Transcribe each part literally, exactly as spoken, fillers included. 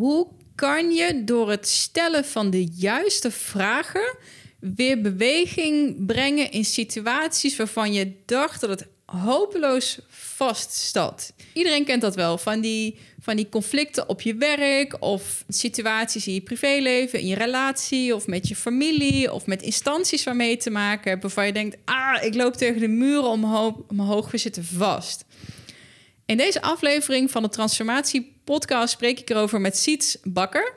hoe kan je door het stellen van de juiste vragen weer beweging brengen in situaties waarvan je dacht dat het hopeloos vaststaat? Iedereen kent dat wel, van die, van die conflicten op je werk of situaties in je privéleven, in je relatie of met je familie of met instanties waarmee je te maken hebt, waarvan je denkt, ah, ik loop tegen de muren omho- omhoog, we zitten vast. In deze aflevering van de Transformatie-podcast spreek ik erover met Siets Bakker.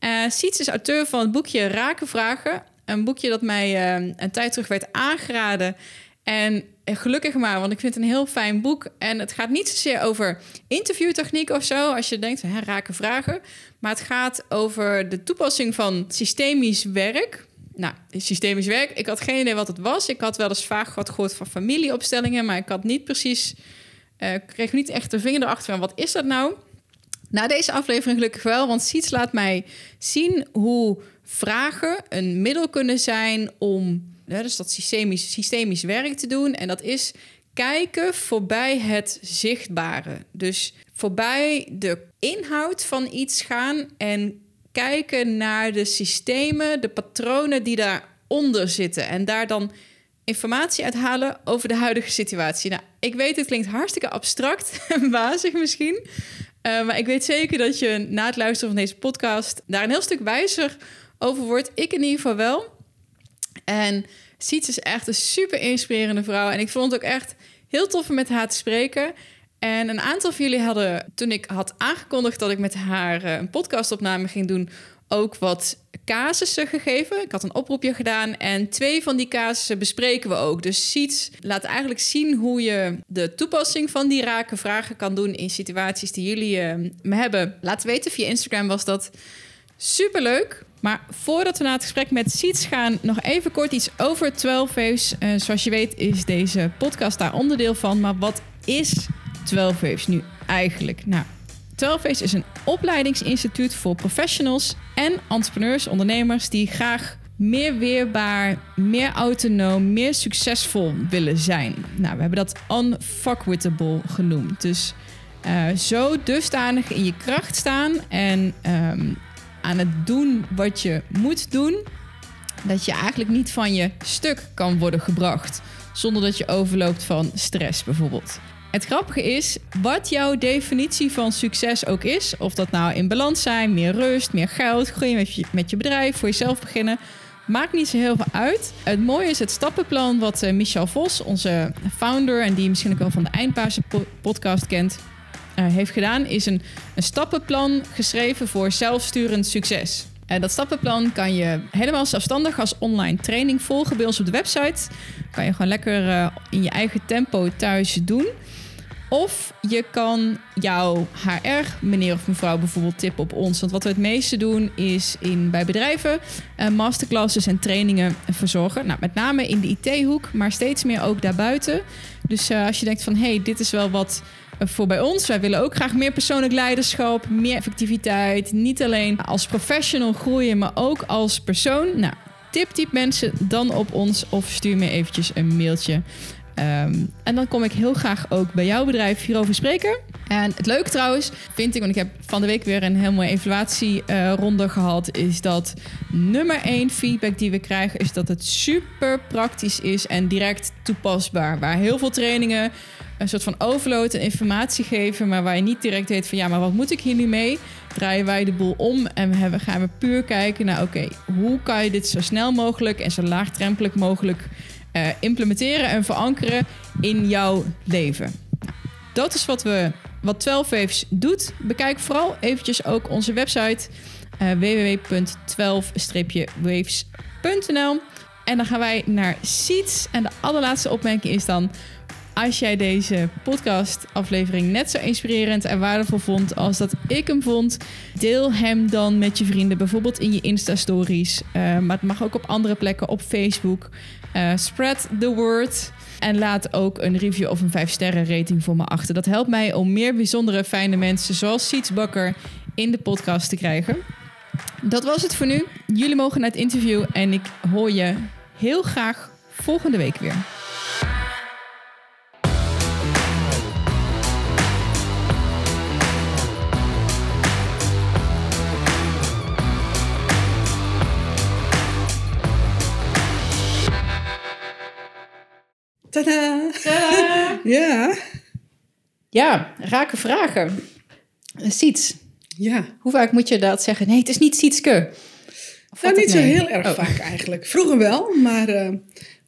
Uh, Siets is auteur van het boekje Raken Vragen. Een boekje dat mij uh, een tijd terug werd aangeraden. En gelukkig maar, want ik vind het een heel fijn boek. En het gaat niet zozeer over interviewtechniek of zo, als je denkt, hè, raken vragen. Maar het gaat over de toepassing van systemisch werk. Nou, systemisch werk, ik had geen idee wat het was. Ik had wel eens vaag wat gehoord van familieopstellingen, maar ik had niet precies... Uh, kreeg niet echt de vinger erachter van, wat is dat nou? Na deze aflevering gelukkig wel, want Siets laat mij zien hoe vragen een middel kunnen zijn om ja, dus dat systemisch, systemisch werk te doen. En dat is kijken voorbij het zichtbare. Dus voorbij de inhoud van iets gaan en kijken naar de systemen, de patronen die daaronder zitten. En daar dan informatie uithalen over de huidige situatie. Nou, ik weet, het klinkt hartstikke abstract en wazig misschien. Uh, maar ik weet zeker dat je na het luisteren van deze podcast daar een heel stuk wijzer over wordt. Ik in ieder geval wel. En Siets is echt een super inspirerende vrouw. En ik vond het ook echt heel tof om met haar te spreken. En een aantal van jullie hadden, toen ik had aangekondigd dat ik met haar een podcastopname ging doen, ook wat casussen gegeven. Ik had een oproepje gedaan en twee van die casussen bespreken we ook. Dus Siets laat eigenlijk zien hoe je de toepassing van die raken vragen kan doen in situaties die jullie uh, me hebben laten weten. Via Instagram was dat superleuk. Maar voordat we naar het gesprek met Siets gaan, nog even kort iets over twaalf Waves. Uh, zoals je weet is deze podcast daar onderdeel van. Maar wat is twaalf Waves nu eigenlijk? Nou, twaalf Waves is een opleidingsinstituut voor professionals en entrepreneurs, ondernemers die graag meer weerbaar, meer autonoom, meer succesvol willen zijn. Nou, we hebben dat unfuckwitable genoemd. Dus uh, zo dusdanig in je kracht staan en um, aan het doen wat je moet doen, dat je eigenlijk niet van je stuk kan worden gebracht, zonder dat je overloopt van stress bijvoorbeeld. Het grappige is, wat jouw definitie van succes ook is, of dat nou in balans zijn, meer rust, meer geld, groeien met je, met je bedrijf, voor jezelf beginnen, maakt niet zo heel veel uit. Het mooie is het stappenplan wat uh, Michel Vos, onze founder en die je misschien ook wel van de Eindpaarse po- podcast kent, uh, heeft gedaan, is een, een stappenplan geschreven voor zelfsturend succes. Uh, dat stappenplan kan je helemaal zelfstandig als online training volgen bij ons op de website. Kan je gewoon lekker uh, in je eigen tempo thuis doen. Of je kan jouw H R, meneer of mevrouw, bijvoorbeeld tippen op ons. Want wat we het meeste doen is in, bij bedrijven uh, masterclasses en trainingen verzorgen. Nou, met name in de I T-hoek, maar steeds meer ook daarbuiten. Dus uh, als je denkt van, hé, hey, dit is wel wat uh, voor bij ons. Wij willen ook graag meer persoonlijk leiderschap, meer effectiviteit. Niet alleen als professional groeien, maar ook als persoon. Nou, tip die mensen dan op ons of stuur me eventjes een mailtje. Um, en dan kom ik heel graag ook bij jouw bedrijf hierover spreken. En het leuke trouwens, vind ik, want ik heb van de week weer een heel mooie evaluatieronde uh, gehad, is dat nummer één feedback die we krijgen, is dat het super praktisch is en direct toepasbaar. Waar heel veel trainingen een soort van overload en informatie geven, maar waar je niet direct weet van, ja, maar wat moet ik hier nu mee? Draaien wij de boel om en we hebben, gaan we puur kijken naar, oké, okay, hoe kan je dit zo snel mogelijk en zo laagdrempelig mogelijk Uh, implementeren en verankeren in jouw leven. Nou, dat is wat we, wat twaalf Waves doet. Bekijk vooral eventjes ook onze website uh, w w w punt twaalf waves punt n l. En dan gaan wij naar Siets. En de allerlaatste opmerking is dan, als jij deze podcastaflevering net zo inspirerend en waardevol vond als dat ik hem vond, deel hem dan met je vrienden, bijvoorbeeld in je Insta-stories. Uh, maar het mag ook op andere plekken, op Facebook. Uh, spread the word. En laat ook een review of een vijf sterren rating voor me achter. Dat helpt mij om meer bijzondere, fijne mensen zoals Siets Bakker in de podcast te krijgen. Dat was het voor nu. Jullie mogen naar het interview en ik hoor je heel graag volgende week weer. Tadaa! Tadaa! Ja. Ja, raken vragen. Siets. Ja. Hoe vaak moet je dat zeggen? Nee, het is niet Sietske. Nou, niet zo heel erg oh. vaak eigenlijk. Vroeger wel, maar uh,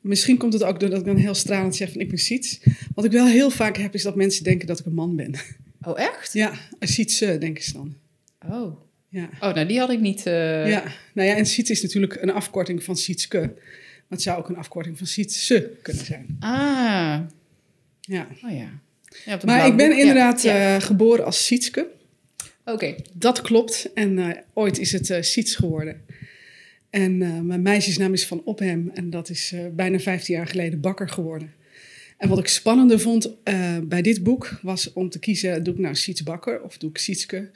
misschien komt het ook doordat ik dan heel stralend zeg van ik ben Siets. Wat ik wel heel vaak heb is dat mensen denken dat ik een man ben. Oh, echt? Ja, Sietse denken ze dan. Oh. Ja. Oh, nou die had ik niet. Uh... Ja, nou ja, en Siets is natuurlijk een afkorting van Sietske. Maar het zou ook een afkorting van Sietse kunnen zijn. Ah. Ja. Oh ja. Ja, maar ik ben boek. inderdaad ja. uh, geboren als Sietske. Oké. Okay. Dat klopt. En uh, ooit is het uh, Siets geworden. En uh, mijn meisjesnaam is Van Ophem. En dat is uh, bijna vijftien jaar geleden Bakker geworden. En wat ik spannender vond uh, bij dit boek was om te kiezen, doe ik nou Siets Bakker of doe ik Sietske?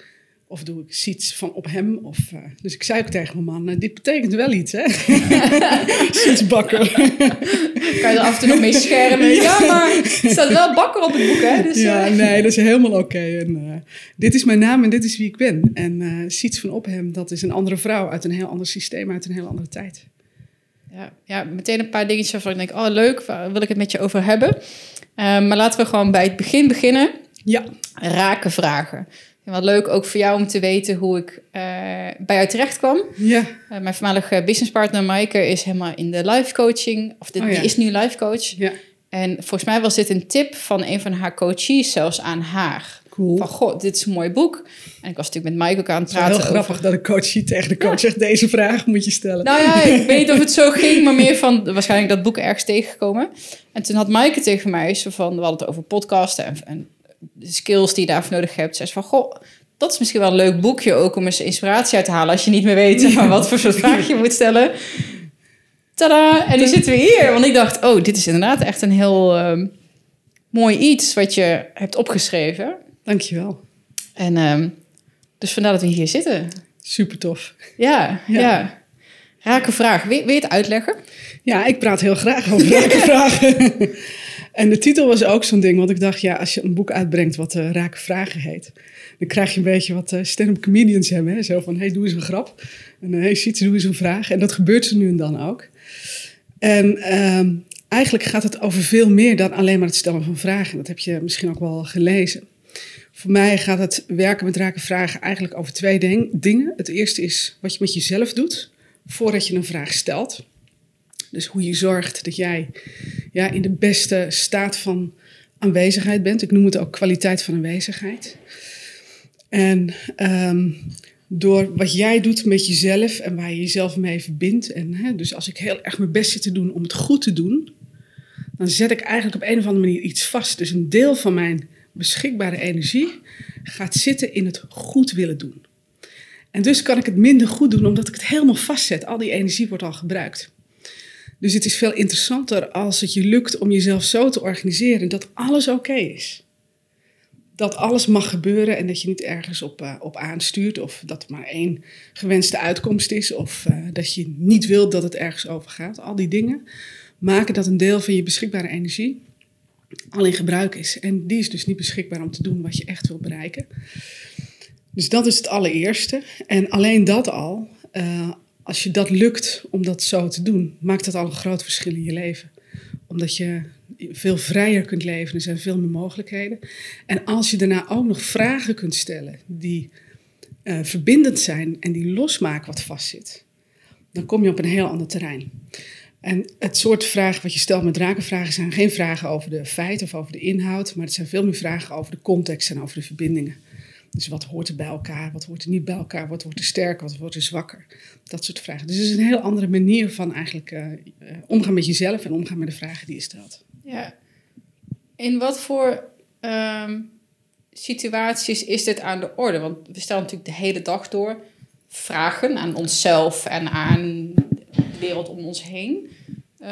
Of doe ik Siets Van Ophem? Of, uh, dus ik zei ook tegen mijn man, uh, dit betekent wel iets, hè? Siets Bakker. Kan je er af en toe nog mee schermen? Ja, ja, maar er staat wel Bakker op het boek, hè? Dus, ja, uh... nee, dat is helemaal oké. Okay. En, uh, dit is mijn naam en dit is wie ik ben. En uh, Siets Van Ophem, dat is een andere vrouw uit een heel ander systeem, uit een heel andere tijd. Ja, ja, meteen een paar dingetjes waarvan ik denk, oh leuk, waar wil ik het met je over hebben? Uh, maar laten we gewoon bij het begin beginnen. Ja. Raken vragen. En wat leuk ook voor jou om te weten hoe ik uh, bij jou terecht kwam. Ja. Uh, mijn voormalige businesspartner Maaike is helemaal in de life coaching. Of de, oh, ja. die is nu life coach. Ja. En volgens mij was dit een tip van een van haar coaches zelfs aan haar. Cool. Van, god, dit is een mooi boek. En ik was natuurlijk met Maaike ook aan het praten. Het is heel grappig over... dat een coach tegen de coach ja. zegt, deze vraag moet je stellen. Nou ja, ik weet niet of het zo ging, maar meer van waarschijnlijk dat boek ergens tegengekomen. En toen had Maaike tegen mij, zo van, we hadden het over podcasten en... en de skills die je daarvoor nodig hebt. Zei ze van, goh, dat is misschien wel een leuk boekje ook om eens inspiratie uit te halen als je niet meer weet van wat voor soort vraag je moet stellen. Tadaa! En nu zitten we hier. Want ik dacht, oh, dit is inderdaad echt een heel um, mooi iets wat je hebt opgeschreven. Dankjewel. En um, dus vandaar dat we hier zitten. Super tof. Ja, ja. ja. Raken vragen. Wil, wil je het uitleggen? Ja, ik praat heel graag over raken vragen. En de titel was ook zo'n ding, want ik dacht, ja, als je een boek uitbrengt wat uh, Raken Vragen heet, dan krijg je een beetje wat uh, stand-up comedians hebben, hè? Zo van, hey, doe eens een grap. En uh, hey, Siets, doe eens een vraag. En dat gebeurt ze nu en dan ook. En uh, eigenlijk gaat het over veel meer dan alleen maar het stellen van vragen. Dat heb je misschien ook wel gelezen. Voor mij gaat het werken met Raken Vragen eigenlijk over twee ding- dingen. Het eerste is wat je met jezelf doet, voordat je een vraag stelt. Dus hoe je zorgt dat jij ja, in de beste staat van aanwezigheid bent. Ik noem het ook kwaliteit van aanwezigheid. En um, door wat jij doet met jezelf en waar je jezelf mee verbindt. En, hè, dus als ik heel erg mijn best zit te doen om het goed te doen. Dan zet ik eigenlijk op een of andere manier iets vast. Dus een deel van mijn beschikbare energie gaat zitten in het goed willen doen. En dus kan ik het minder goed doen omdat ik het helemaal vastzet. Al die energie wordt al gebruikt. Dus het is veel interessanter als het je lukt om jezelf zo te organiseren dat alles oké is. Dat alles mag gebeuren en dat je niet ergens op, uh, op aanstuurt of dat er maar één gewenste uitkomst is. Of uh, dat je niet wilt dat het ergens over gaat. Al die dingen maken dat een deel van je beschikbare energie al in gebruik is. En die is dus niet beschikbaar om te doen wat je echt wilt bereiken. Dus dat is het allereerste. En alleen dat al... Uh, Als je dat lukt om dat zo te doen, maakt dat al een groot verschil in je leven. Omdat je veel vrijer kunt leven, er zijn veel meer mogelijkheden. En als je daarna ook nog vragen kunt stellen die uh, verbindend zijn en die losmaken wat vastzit, dan kom je op een heel ander terrein. En het soort vragen wat je stelt met rakenvragen zijn geen vragen over de feiten of over de inhoud, maar het zijn veel meer vragen over de context en over de verbindingen. Dus wat hoort er bij elkaar, wat hoort er niet bij elkaar, wat wordt er sterker, wat wordt er zwakker. Dat soort vragen. Dus het is een heel andere manier van eigenlijk uh, omgaan met jezelf en omgaan met de vragen die je stelt. Ja. In wat voor um, situaties is dit aan de orde? Want we stellen natuurlijk de hele dag door vragen aan onszelf en aan de wereld om ons heen. Uh,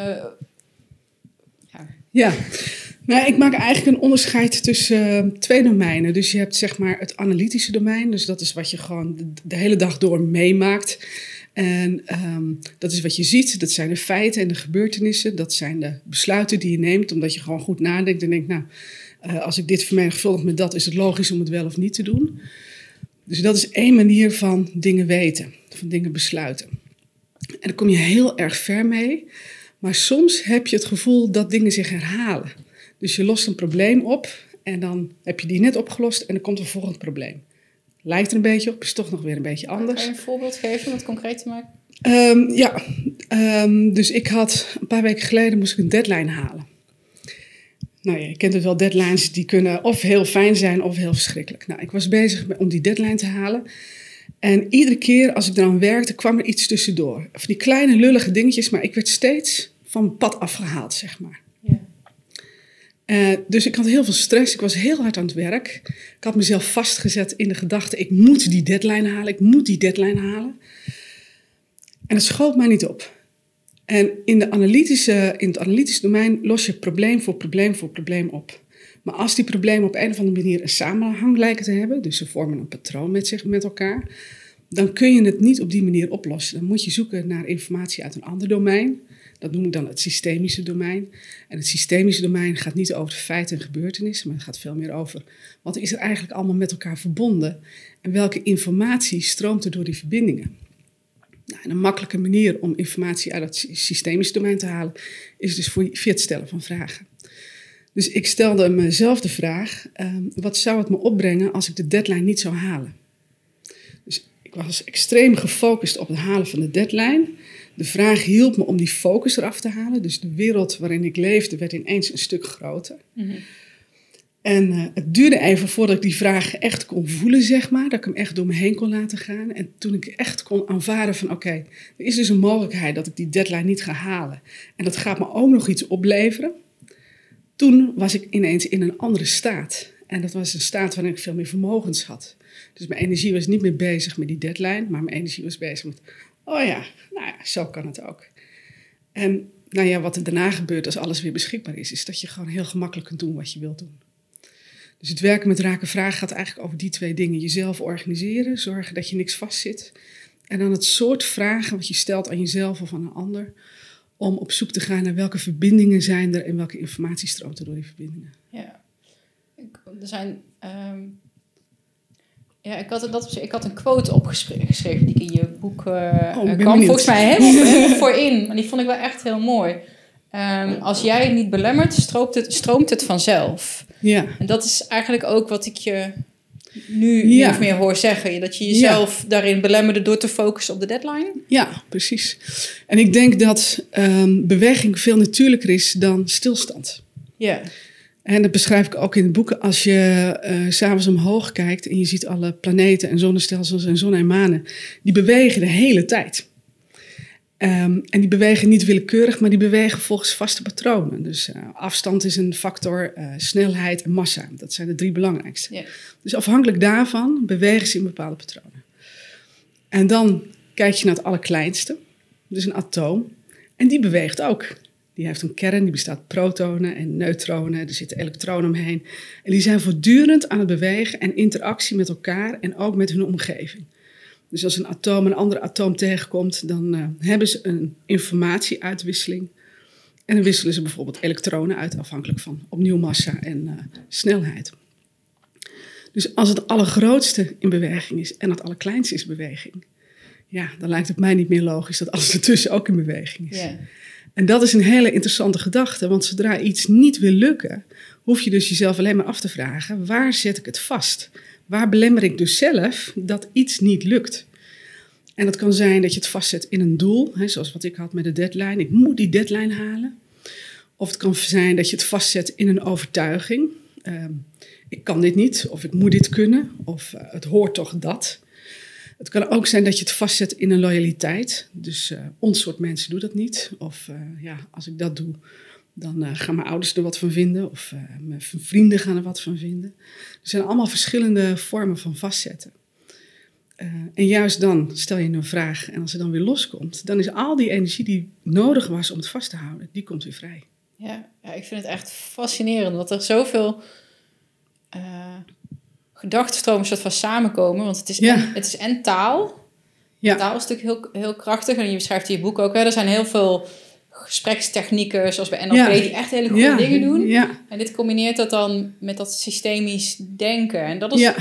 ja. ja. Nou, ik maak eigenlijk een onderscheid tussen uh, twee domeinen. Dus je hebt zeg maar het analytische domein. Dus dat is wat je gewoon de, de hele dag door meemaakt. En um, dat is wat je ziet. Dat zijn de feiten en de gebeurtenissen. Dat zijn de besluiten die je neemt. Omdat je gewoon goed nadenkt en denkt... nou, uh, als ik dit vermenigvuldig met dat... is het logisch om het wel of niet te doen. Dus dat is één manier van dingen weten. Van dingen besluiten. En daar kom je heel erg ver mee... Maar soms heb je het gevoel dat dingen zich herhalen. Dus je lost een probleem op en dan heb je die net opgelost en dan komt een volgend probleem. Lijkt er een beetje op, is toch nog weer een beetje anders. Kan je een voorbeeld geven om het concreet te maken? Um, ja, um, dus ik had een paar weken geleden moest ik een deadline halen. Nou ja, je kent het wel, deadlines die kunnen of heel fijn zijn of heel verschrikkelijk. Nou, ik was bezig om die deadline te halen. En iedere keer als ik eraan werkte, kwam er iets tussendoor. Of die kleine lullige dingetjes, maar ik werd steeds van mijn pad afgehaald, zeg maar. Ja. Uh, dus ik had heel veel stress, ik was heel hard aan het werk. Ik had mezelf vastgezet in de gedachte, ik moet die deadline halen, ik moet die deadline halen. En het schoot mij niet op. En in, de analytische, in het analytische domein los je probleem voor probleem voor probleem op. Maar als die problemen op een of andere manier een samenhang lijken te hebben, dus ze vormen een patroon met zich, met elkaar, dan kun je het niet op die manier oplossen. Dan moet je zoeken naar informatie uit een ander domein. Dat noem ik dan het systemische domein. En het systemische domein gaat niet over de feiten en gebeurtenissen, maar het gaat veel meer over wat is er eigenlijk allemaal met elkaar verbonden en welke informatie stroomt er door die verbindingen. Nou, een makkelijke manier om informatie uit het systemische domein te halen is dus voor het stellen van vragen. Dus ik stelde mezelf de vraag, um, wat zou het me opbrengen als ik de deadline niet zou halen? Dus ik was extreem gefocust op het halen van de deadline. De vraag hielp me om die focus eraf te halen. Dus de wereld waarin ik leefde werd ineens een stuk groter. Mm-hmm. En uh, het duurde even voordat ik die vraag echt kon voelen, zeg maar. Dat ik hem echt door me heen kon laten gaan. En toen ik echt kon aanvaarden van, oké, okay, er is dus een mogelijkheid dat ik die deadline niet ga halen. En dat gaat me ook nog iets opleveren. Toen was ik ineens in een andere staat. En dat was een staat waarin ik veel meer vermogens had. Dus mijn energie was niet meer bezig met die deadline, maar mijn energie was bezig met, oh ja, nou ja, zo kan het ook. En nou ja, wat er daarna gebeurt als alles weer beschikbaar is, is dat je gewoon heel gemakkelijk kunt doen wat je wilt doen. Dus het werken met raken vragen gaat eigenlijk over die twee dingen. Jezelf organiseren, zorgen dat je niks vastzit. En dan het soort vragen wat je stelt aan jezelf of aan een ander, om op zoek te gaan naar welke verbindingen zijn er en welke informatie stroomt er door die verbindingen. Ja, ik, er zijn, um, ja, ik, had, dat, ik had een quote opgeschreven die ik in je boek uh, oh, uh, kwam volgens mij helemaal voor in. Maar die vond ik wel echt heel mooi. Um, als jij het niet belemmert, stroomt het, stroomt het vanzelf. Ja. En dat is eigenlijk ook wat ik je nu ja. meer of meer hoor zeggen. Dat je jezelf ja. daarin belemmerde door te focussen op de deadline. Ja, precies. En ik denk dat um, beweging veel natuurlijker is dan stilstand. Ja. En dat beschrijf ik ook in het boek. Als je uh, 's avonds omhoog kijkt en je ziet alle planeten en zonnestelsels en zon en manen, die bewegen de hele tijd. Um, en die bewegen niet willekeurig, maar die bewegen volgens vaste patronen. Dus uh, afstand is een factor, uh, snelheid en massa. Dat zijn de drie belangrijkste. Yeah. Dus afhankelijk daarvan bewegen ze in bepaalde patronen. En dan kijk je naar het allerkleinste. Dus een atoom. En die beweegt ook. Die heeft een kern, die bestaat uit protonen en neutronen. Er zitten elektronen omheen. En die zijn voortdurend aan het bewegen en interactie met elkaar en ook met hun omgeving. Dus als een atoom een ander atoom tegenkomt, dan uh, hebben ze een informatieuitwisseling. En dan wisselen ze bijvoorbeeld elektronen uit, afhankelijk van opnieuw massa en uh, snelheid. Dus als het allergrootste in beweging is en het allerkleinste is beweging, ja, dan lijkt het mij niet meer logisch dat alles ertussen ook in beweging is. Yeah. En dat is een hele interessante gedachte, want zodra iets niet wil lukken, hoef je dus jezelf alleen maar af te vragen, waar zet ik het vast? Waar belemmer ik dus zelf dat iets niet lukt? En dat kan zijn dat je het vastzet in een doel, hè, zoals wat ik had met de deadline. Ik moet die deadline halen. Of het kan zijn dat je het vastzet in een overtuiging. Um, ik kan dit niet, of ik moet dit kunnen, of uh, het hoort toch dat. Het kan ook zijn dat je het vastzet in een loyaliteit. Dus uh, ons soort mensen doet dat niet. Of uh, ja, als ik dat doe, dan uh, gaan mijn ouders er wat van vinden. Of uh, mijn vrienden gaan er wat van vinden. Er zijn allemaal verschillende vormen van vastzetten. Uh, en juist dan stel je een vraag. En als het dan weer loskomt, dan is al die energie die nodig was om het vast te houden, die komt weer vrij. Ja, ja, ik vind het echt fascinerend. Dat er zoveel uh, gedachtenstromen soort van samenkomen. Want het is, ja. en, het is en taal. Ja. Taal is natuurlijk heel, heel krachtig. En je beschrijft in je boek ook. Hè, er zijn heel veel gesprekstechnieken, zoals bij N L P, ja. die echt hele goede ja. dingen doen. Ja. En dit combineert dat dan met dat systemisch denken. En dat is ja.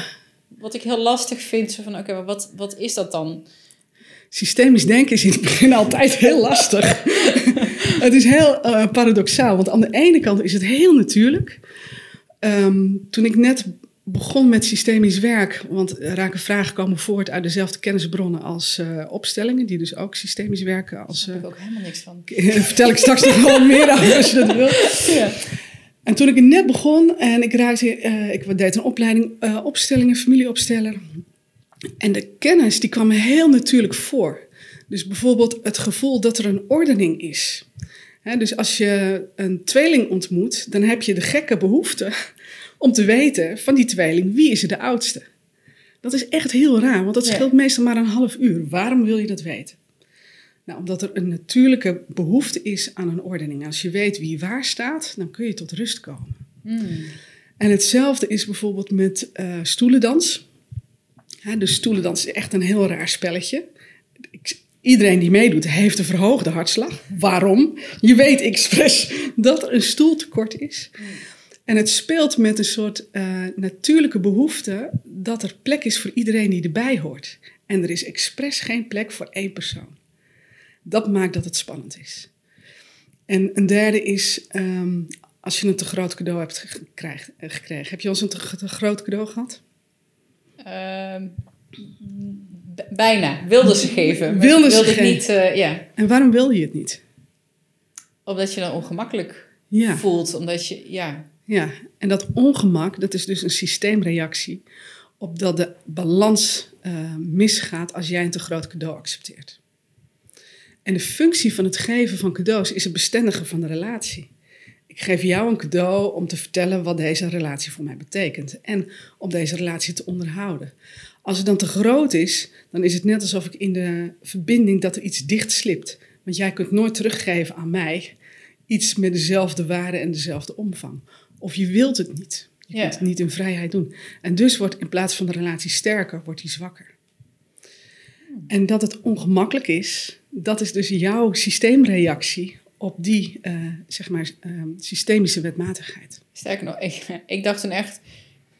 wat ik heel lastig vind. Zo van, oké, okay, maar wat, wat is dat dan? Systemisch denken is in het begin altijd heel lastig. Het is heel uh, paradoxaal, want aan de ene kant is het heel natuurlijk. Um, toen ik net begon met systemisch werk, want Raken Vragen komen voort uit dezelfde kennisbronnen als uh, opstellingen, die dus ook systemisch werken. Als, Daar heb ik ook helemaal niks van. Vertel ik straks nog wel meer over als je dat wil. Ja. En toen ik net begon en ik, raakte, uh, ik deed een opleiding uh, opstellingen, familieopsteller. En de kennis die kwam heel natuurlijk voor. Dus bijvoorbeeld het gevoel dat er een ordening is. He, dus als je een tweeling ontmoet, dan heb je de gekke behoefte om te weten van die tweeling, wie is er de oudste? Dat is echt heel raar, want dat scheelt ja. meestal maar een half uur. Waarom wil je dat weten? Nou, omdat er een natuurlijke behoefte is aan een ordening. Als je weet wie waar staat, dan kun je tot rust komen. Mm. En hetzelfde is bijvoorbeeld met uh, stoelendans. Ja, dus stoelendans is echt een heel raar spelletje. Ik, iedereen die meedoet heeft een verhoogde hartslag. Waarom? Je weet expres dat er een stoeltekort is. Mm. En het speelt met een soort uh, natuurlijke behoefte dat er plek is voor iedereen die erbij hoort. En er is expres geen plek voor één persoon. Dat maakt dat het spannend is. En een derde is, um, als je een te groot cadeau hebt gekrijg, gekregen. Heb je al zo'n te, te groot cadeau gehad? Uh, b- bijna. Wilde ze geven. Maar wilde ze wilde geven. Niet, uh, ja. En waarom wilde je het niet? Omdat je dan ongemakkelijk ja. voelt. Omdat je, ja. ja. En dat ongemak, dat is dus een systeemreactie op dat de balans uh, misgaat als jij een te groot cadeau accepteert. En de functie van het geven van cadeaus is het bestendigen van de relatie. Ik geef jou een cadeau om te vertellen wat deze relatie voor mij betekent. En om deze relatie te onderhouden. Als het dan te groot is, dan is het net alsof ik in de verbinding dat er iets dichtslipt. Want jij kunt nooit teruggeven aan mij iets met dezelfde waarde en dezelfde omvang. Of je wilt het niet. Je kunt ja. het niet in vrijheid doen. En dus wordt in plaats van de relatie sterker, wordt die zwakker. En dat het ongemakkelijk is, dat is dus jouw systeemreactie op die uh, zeg maar, uh, systemische wetmatigheid. Sterker nog, ik, ik dacht toen echt,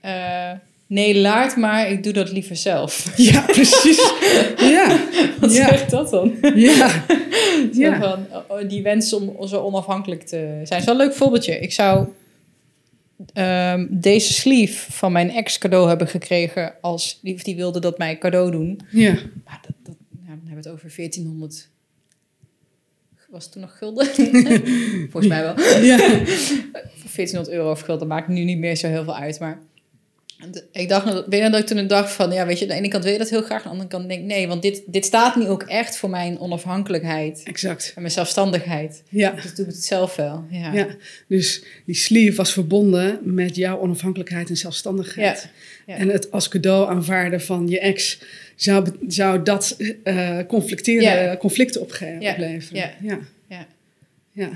uh, nee, laat maar, ik doe dat liever zelf. Ja, precies. ja. Wat ja. zegt dat dan? Ja. ja. Van, die wens om zo onafhankelijk te zijn. Dat is wel een leuk voorbeeldje. Ik zou um, deze sleeve van mijn ex cadeau hebben gekregen als die, die wilde dat mij cadeau doen. Ja. Maar dat, dat het over veertienhonderd was het toen nog gulden? Volgens mij wel. Ja. veertienhonderd euro of gulden maakt nu niet meer zo heel veel uit. Maar ik dacht, weet je, dat ik toen een dag van, ja, weet je, aan de ene kant wil je dat heel graag, aan de andere kant denk ik, nee, want dit, dit staat nu ook echt voor mijn onafhankelijkheid. Exact. En mijn zelfstandigheid. Ja. Dus doe ik het zelf wel. Ja. ja. Dus die sleeve was verbonden met jouw onafhankelijkheid en zelfstandigheid. Ja. Ja. En het als cadeau aanvaarden van je ex zou, zou dat uh, conflicteren, ja. conflicten opge- ja. opleveren. Ja. Ja. Ja. Ja.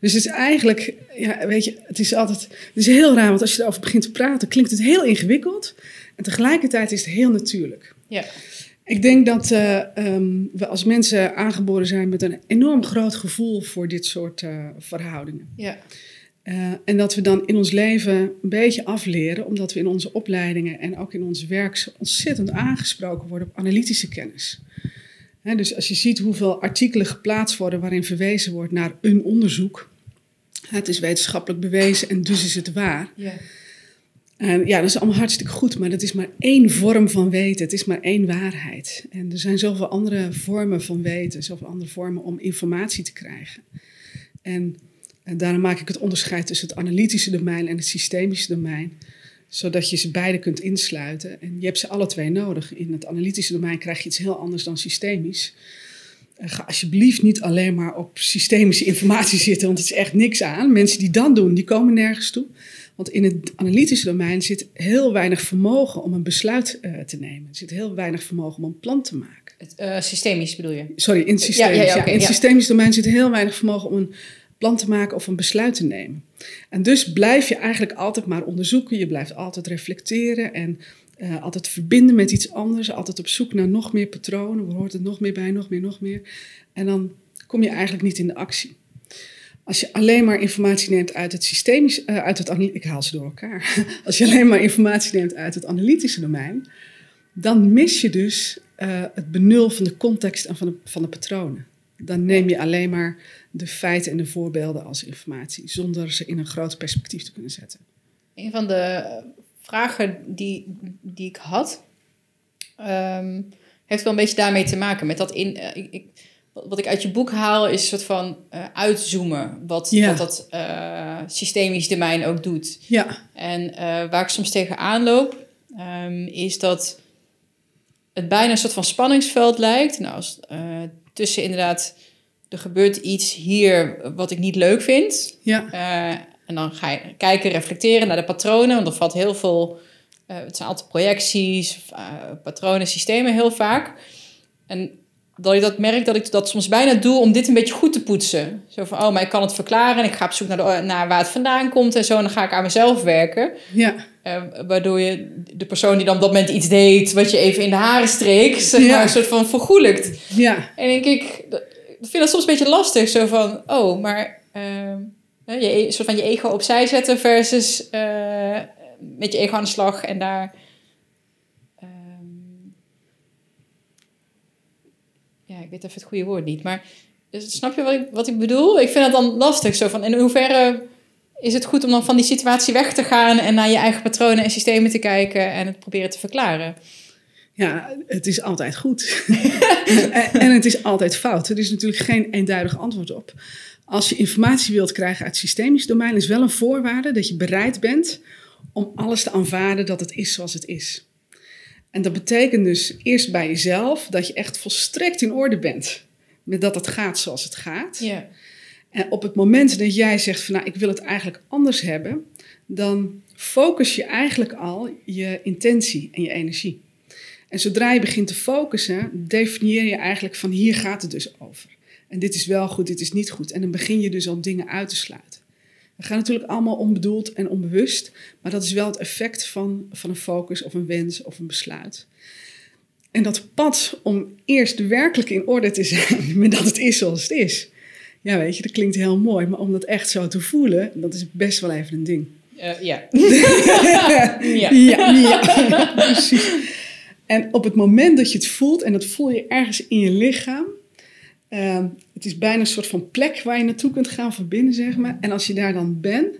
Dus het is eigenlijk, ja, weet je, het is altijd, het is heel raar, want als je erover begint te praten, klinkt het heel ingewikkeld. En tegelijkertijd is het heel natuurlijk. Ja. Ik denk dat uh, um, we als mensen aangeboren zijn met een enorm groot gevoel voor dit soort uh, verhoudingen. Ja. Uh, en dat we dan in ons leven een beetje afleren, omdat we in onze opleidingen en ook in ons werk zo ontzettend aangesproken worden op analytische kennis. He, dus als je ziet hoeveel artikelen geplaatst worden waarin verwezen wordt naar een onderzoek. Het is wetenschappelijk bewezen en dus is het waar. Ja. En ja, dat is allemaal hartstikke goed, maar dat is maar één vorm van weten. Het is maar één waarheid. En er zijn zoveel andere vormen van weten, zoveel andere vormen om informatie te krijgen. En, en daarom maak ik het onderscheid tussen het analytische domein en het systemische domein, zodat je ze beide kunt insluiten. En je hebt ze alle twee nodig. In het analytische domein krijg je iets heel anders dan systemisch. En ga alsjeblieft niet alleen maar op systemische informatie zitten, want het is echt niks aan. Mensen die dat doen, die komen nergens toe. Want in het analytische domein zit heel weinig vermogen om een besluit uh, te nemen. Er zit heel weinig vermogen om een plan te maken. Het, uh, systemisch bedoel je? Sorry, in het systemisch, ja, ja, ja, okay, ja. In het systemisch domein zit heel weinig vermogen om een plan te maken of een besluit te nemen. En dus blijf je eigenlijk altijd maar onderzoeken. Je blijft altijd reflecteren en uh, altijd verbinden met iets anders. Altijd op zoek naar nog meer patronen. Waar hoort het nog meer bij, nog meer, nog meer. En dan kom je eigenlijk niet in de actie. Als je alleen maar informatie neemt uit het systemisch... Uh, uit het anal- ik haal ze door elkaar. Als je alleen maar informatie neemt uit het analytische domein, dan mis je dus uh, het benul van de context en van de, van de patronen. Dan neem je alleen maar de feiten en de voorbeelden als informatie, zonder ze in een groot perspectief te kunnen zetten. Een van de vragen die, die ik had, um, heeft wel een beetje daarmee te maken. Met dat in, uh, ik, wat ik uit je boek haal is een soort van uh, uitzoomen. Wat, ja. wat dat uh, systemisch domein ook doet. Ja. En uh, waar ik soms tegenaan loop, um, is dat het bijna een soort van spanningsveld lijkt. Nou, als, uh, tussen inderdaad, er gebeurt iets hier wat ik niet leuk vind. Ja. Uh, en dan ga je kijken, reflecteren naar de patronen. Want er valt heel veel, uh, het zijn altijd projecties, uh, patronen, systemen heel vaak. En dat ik dat merk, dat ik dat soms bijna doe om dit een beetje goed te poetsen. Zo van, oh, maar ik kan het verklaren. En ik ga op zoek naar, de, naar waar het vandaan komt en zo. En dan ga ik aan mezelf werken. Ja. Uh, waardoor je de persoon die dan op dat moment iets deed, wat je even in de haren streekt, zeg maar, ja. een soort van vergoelijkt. Ja. En denk ik, dat, ik vind dat soms een beetje lastig. Zo van, oh, maar uh, je, soort van je ego opzij zetten versus uh, met je ego aan de slag en daar... Ja, ik weet even het goede woord niet, maar snap je wat ik, wat ik bedoel? Ik vind dat dan lastig, zo van, in hoeverre is het goed om dan van die situatie weg te gaan en naar je eigen patronen en systemen te kijken en het proberen te verklaren? Ja, het is altijd goed. en, en het is altijd fout. Er is natuurlijk geen eenduidig antwoord op. Als je informatie wilt krijgen uit systemisch domein, is wel een voorwaarde dat je bereid bent om alles te aanvaarden dat het is zoals het is. En dat betekent dus eerst bij jezelf dat je echt volstrekt in orde bent met dat het gaat zoals het gaat. Yeah. En op het moment dat jij zegt van nou, ik wil het eigenlijk anders hebben, dan focus je eigenlijk al je intentie en je energie. En zodra je begint te focussen, definieer je eigenlijk van hier gaat het dus over. En dit is wel goed, dit is niet goed. En dan begin je dus al dingen uit te sluiten. Dat gaat natuurlijk allemaal onbedoeld en onbewust. Maar dat is wel het effect van, van een focus of een wens of een besluit. En dat pad om eerst werkelijk in orde te zijn met dat het is zoals het is. Ja, weet je, dat klinkt heel mooi. Maar om dat echt zo te voelen, dat is best wel even een ding. Uh, ja. ja. ja. Ja, precies. En op het moment dat je het voelt, en dat voel je ergens in je lichaam. Uh, het is bijna een soort van plek waar je naartoe kunt gaan verbinden, zeg maar. En als je daar dan bent,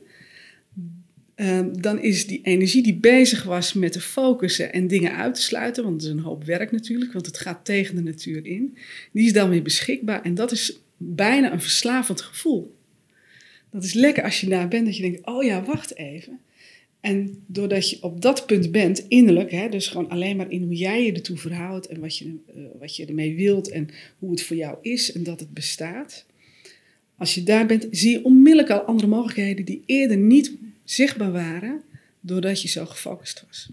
uh, dan is die energie die bezig was met te focussen en dingen uit te sluiten, want het is een hoop werk natuurlijk, want het gaat tegen de natuur in, die is dan weer beschikbaar. En dat is bijna een verslavend gevoel. Dat is lekker als je daar bent, dat je denkt, oh ja, wacht even. En doordat je op dat punt bent, innerlijk, hè, dus gewoon alleen maar in hoe jij je ertoe verhoudt en wat je, uh, wat je ermee wilt en hoe het voor jou is en dat het bestaat. Als je daar bent, zie je onmiddellijk al andere mogelijkheden die eerder niet zichtbaar waren, doordat je zo gefocust was.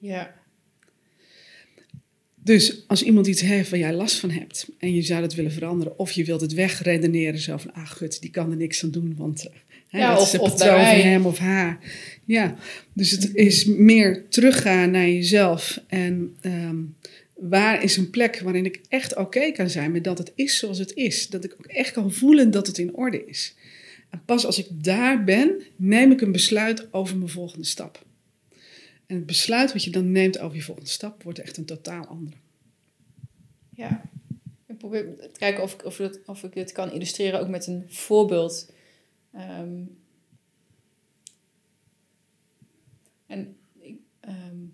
Ja. Dus als iemand iets heeft waar jij last van hebt en je zou dat willen veranderen, of je wilt het wegredeneren, zo van, ah gut, die kan er niks aan doen, want... He, ja, dat of, is het patroon van hem of haar. Ja, dus het is meer teruggaan naar jezelf. En um, waar is een plek waarin ik echt oké okay kan zijn met dat het is zoals het is. Dat ik ook echt kan voelen dat het in orde is. En pas als ik daar ben, neem ik een besluit over mijn volgende stap. En het besluit wat je dan neemt over je volgende stap wordt echt een totaal andere. Ja, ik probeer te kijken of ik, of dat, of ik dit kan illustreren ook met een voorbeeld. Um, en um,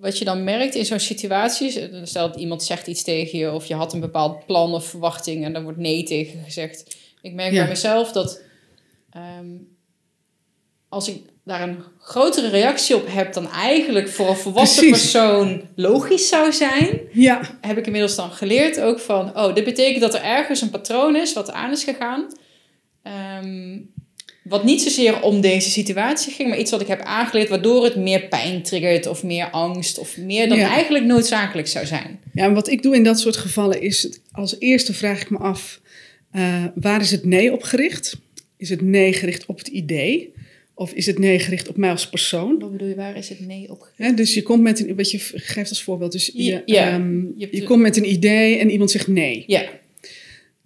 wat je dan merkt in zo'n situatie, stel dat iemand zegt iets tegen je of je had een bepaald plan of verwachting en daar wordt nee tegen gezegd. Ik merk ja. bij mezelf dat um, als ik daar een grotere reactie op heb dan eigenlijk voor een volwassen Precies. persoon logisch zou zijn, ja. heb ik inmiddels dan geleerd ook van, oh, dit betekent dat er ergens een patroon is wat aan is gegaan. Um, wat niet zozeer om deze situatie ging, maar iets wat ik heb aangeleerd, waardoor het meer pijn triggert of meer angst of meer dan ja. eigenlijk noodzakelijk zou zijn. Ja, en wat ik doe in dat soort gevallen is, als eerste vraag ik me af, uh, waar is het nee op gericht? Is het nee gericht op het idee? Of is het nee gericht op mij als persoon? Wat bedoel je, waar is het nee op gericht? Ja, dus je komt met een, wat je geeft als voorbeeld, dus je, ja, um, je, je komt met een idee en iemand zegt nee. Ja.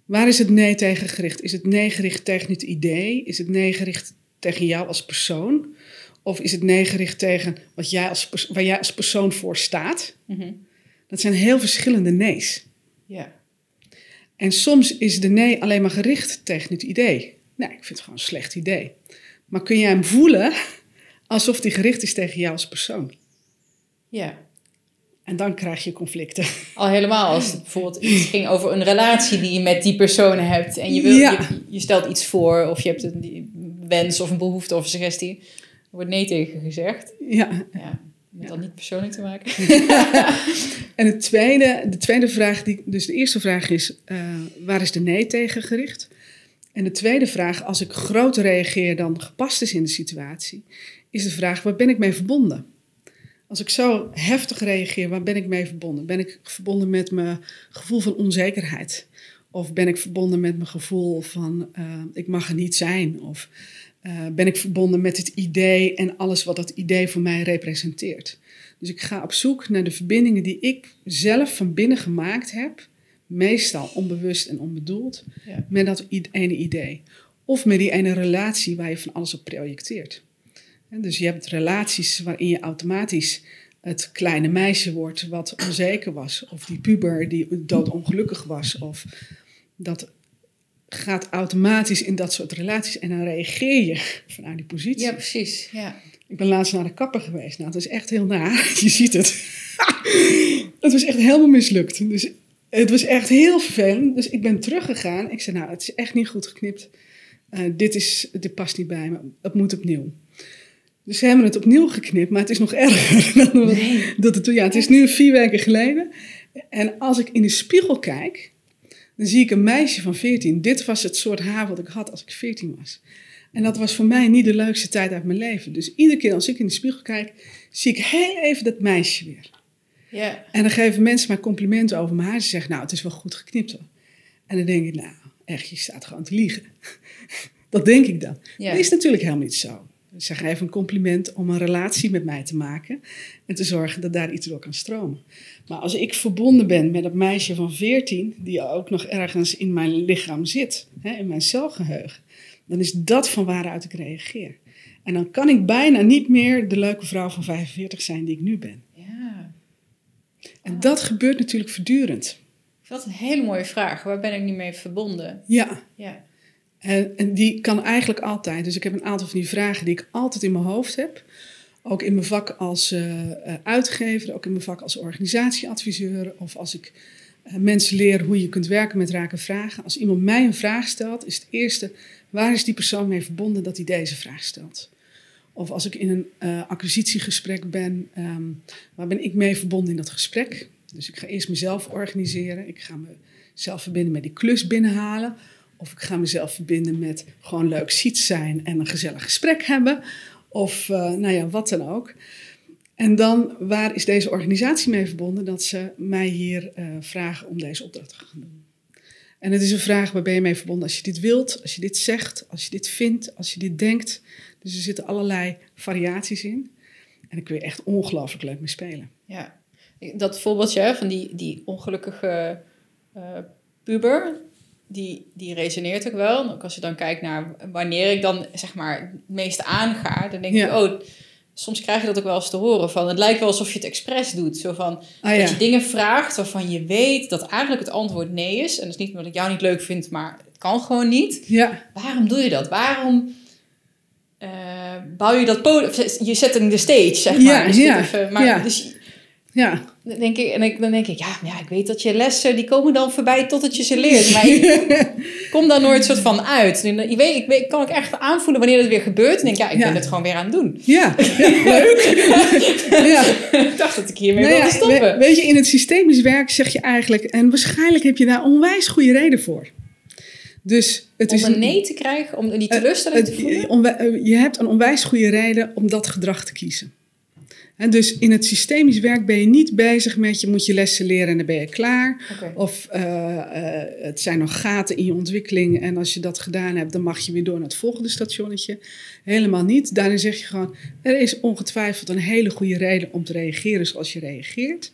Waar is het nee tegen gericht? Is het nee gericht tegen het idee? Is het nee gericht tegen jou als persoon? Of is het nee gericht tegen wat jij als pers- waar jij als persoon voor staat? Mm-hmm. Dat zijn heel verschillende nee's. Ja. En soms is de nee alleen maar gericht tegen het idee. Nou, ik vind het gewoon een slecht idee. Maar kun jij hem voelen alsof die gericht is tegen jou als persoon? Ja. En dan krijg je conflicten. Al helemaal als het bijvoorbeeld iets ging over een relatie die je met die persoon hebt. En je, wil, ja. je, je stelt iets voor of je hebt een wens of een behoefte of een suggestie. Er wordt nee tegen gezegd. Ja. ja. Met ja. dat niet persoonlijk te maken. En het tweede, de tweede vraag, die, dus de eerste vraag is, uh, waar is de nee tegen gericht? En de tweede vraag, als ik groter reageer dan gepast is in de situatie, is de vraag, waar ben ik mee verbonden? Als ik zo heftig reageer, waar ben ik mee verbonden? Ben ik verbonden met mijn gevoel van onzekerheid? Of ben ik verbonden met mijn gevoel van uh, ik mag er niet zijn? Of uh, ben ik verbonden met het idee en alles wat dat idee voor mij representeert? Dus ik ga op zoek naar de verbindingen die ik zelf van binnen gemaakt heb. Meestal onbewust en onbedoeld. Ja. Met dat ene idee. Of met die ene relatie waar je van alles op projecteert. En dus je hebt relaties waarin je automatisch het kleine meisje wordt wat onzeker was. Of die puber die doodongelukkig was. Of dat gaat automatisch in dat soort relaties. En dan reageer je vanuit die positie. Ja, precies. Ja. Ik ben laatst naar de kapper geweest. Nou, dat is echt heel naar. Je ziet het. Het was echt helemaal mislukt. Dus het was echt heel vervelend. Dus ik ben teruggegaan. Ik zei, nou, het is echt niet goed geknipt. Uh, dit, is, dit past niet bij me. Het moet opnieuw. Dus ze hebben het opnieuw geknipt, maar het is nog erger. Dan nee. dat het, ja, het is nu vier weken geleden. En als ik in de spiegel kijk, dan zie ik een meisje van veertien. Dit was het soort haar wat ik had als ik veertien was. En dat was voor mij niet de leukste tijd uit mijn leven. Dus iedere keer als ik in de spiegel kijk, zie ik heel even dat meisje weer. Yeah. En dan geven mensen mij complimenten over mijn haar. Ze zeggen, nou, het is wel goed geknipt hoor. En dan denk ik, nou, echt, je staat gewoon te liegen. Dat denk ik dan. Yeah. Dat is natuurlijk helemaal niet zo. Ze geven een compliment om een relatie met mij te maken. En te zorgen dat daar iets door kan stromen. Maar als ik verbonden ben met dat meisje van veertien. Die ook nog ergens in mijn lichaam zit. Hè, in mijn celgeheugen. Dan is dat van waaruit ik reageer. En dan kan ik bijna niet meer de leuke vrouw van vijfenveertig zijn die ik nu ben. Ja. En ah. dat gebeurt natuurlijk voortdurend. Dat is een hele mooie vraag. Waar ben ik nu mee verbonden? Ja. Ja. En die kan eigenlijk altijd. Dus ik heb een aantal van die vragen die ik altijd in mijn hoofd heb. Ook in mijn vak als uh, uitgever, ook in mijn vak als organisatieadviseur. Of als ik uh, mensen leer hoe je kunt werken met raken vragen. Als iemand mij een vraag stelt, is het eerste, waar is die persoon mee verbonden dat hij deze vraag stelt? Of als ik in een uh, acquisitiegesprek ben, um, waar ben ik mee verbonden in dat gesprek? Dus ik ga eerst mezelf organiseren. Ik ga mezelf verbinden met die klus binnenhalen. Of ik ga mezelf verbinden met gewoon leuk Siets zijn en een gezellig gesprek hebben. Of uh, nou ja, wat dan ook. En dan, waar is deze organisatie mee verbonden? Dat ze mij hier uh, vragen om deze opdracht te gaan doen. En het is een vraag, waar ben je mee verbonden? Als je dit wilt, als je dit zegt, als je dit vindt, als je dit denkt. Dus er zitten allerlei variaties in. En daar kun je echt ongelooflijk leuk mee spelen. Ja, dat voorbeeldje van die, die ongelukkige uh, puber. Die, die resoneert ook wel. En ook als je dan kijkt naar wanneer ik dan zeg maar het meest aanga, dan denk ja. ik, oh, soms krijg je dat ook wel eens te horen van, het lijkt wel alsof je het expres doet. Zo van, ah, ja. dat je dingen vraagt waarvan je weet dat eigenlijk het antwoord nee is. En dat is niet omdat ik jou niet leuk vind, maar het kan gewoon niet. Ja. Waarom doe je dat? Waarom uh, bouw je dat podium? Je zet in de stage, zeg maar. Ja, dus ja, even, maar ja. Dus, ja. Dan denk ik, en ik, dan denk ik, ja, ja, ik weet dat je lessen, die komen dan voorbij totdat je ze leert. Maar ik kom daar nooit soort van uit. En ik, weet, ik, weet, ik kan ook echt aanvoelen wanneer dat weer gebeurt. En denk ik, ja, ik ja. ben het gewoon weer aan het doen. Ja, ja leuk. ja. Ik dacht dat ik hiermee nou wilde ja, stoppen. We, weet je, in het systemisch werk zeg je eigenlijk, en waarschijnlijk heb je daar onwijs goede reden voor. Dus het om is, een nee te krijgen, om die teleurstelling uh, uh, te voelen? Uh, je hebt een onwijs goede reden om dat gedrag te kiezen. En dus in het systemisch werk ben je niet bezig met je moet je lessen leren en dan ben je klaar. Okay. Of uh, uh, het zijn nog gaten in je ontwikkeling en als je dat gedaan hebt, dan mag je weer door naar het volgende stationnetje. Helemaal niet. Daarin zeg je gewoon, er is ongetwijfeld een hele goede reden om te reageren zoals je reageert.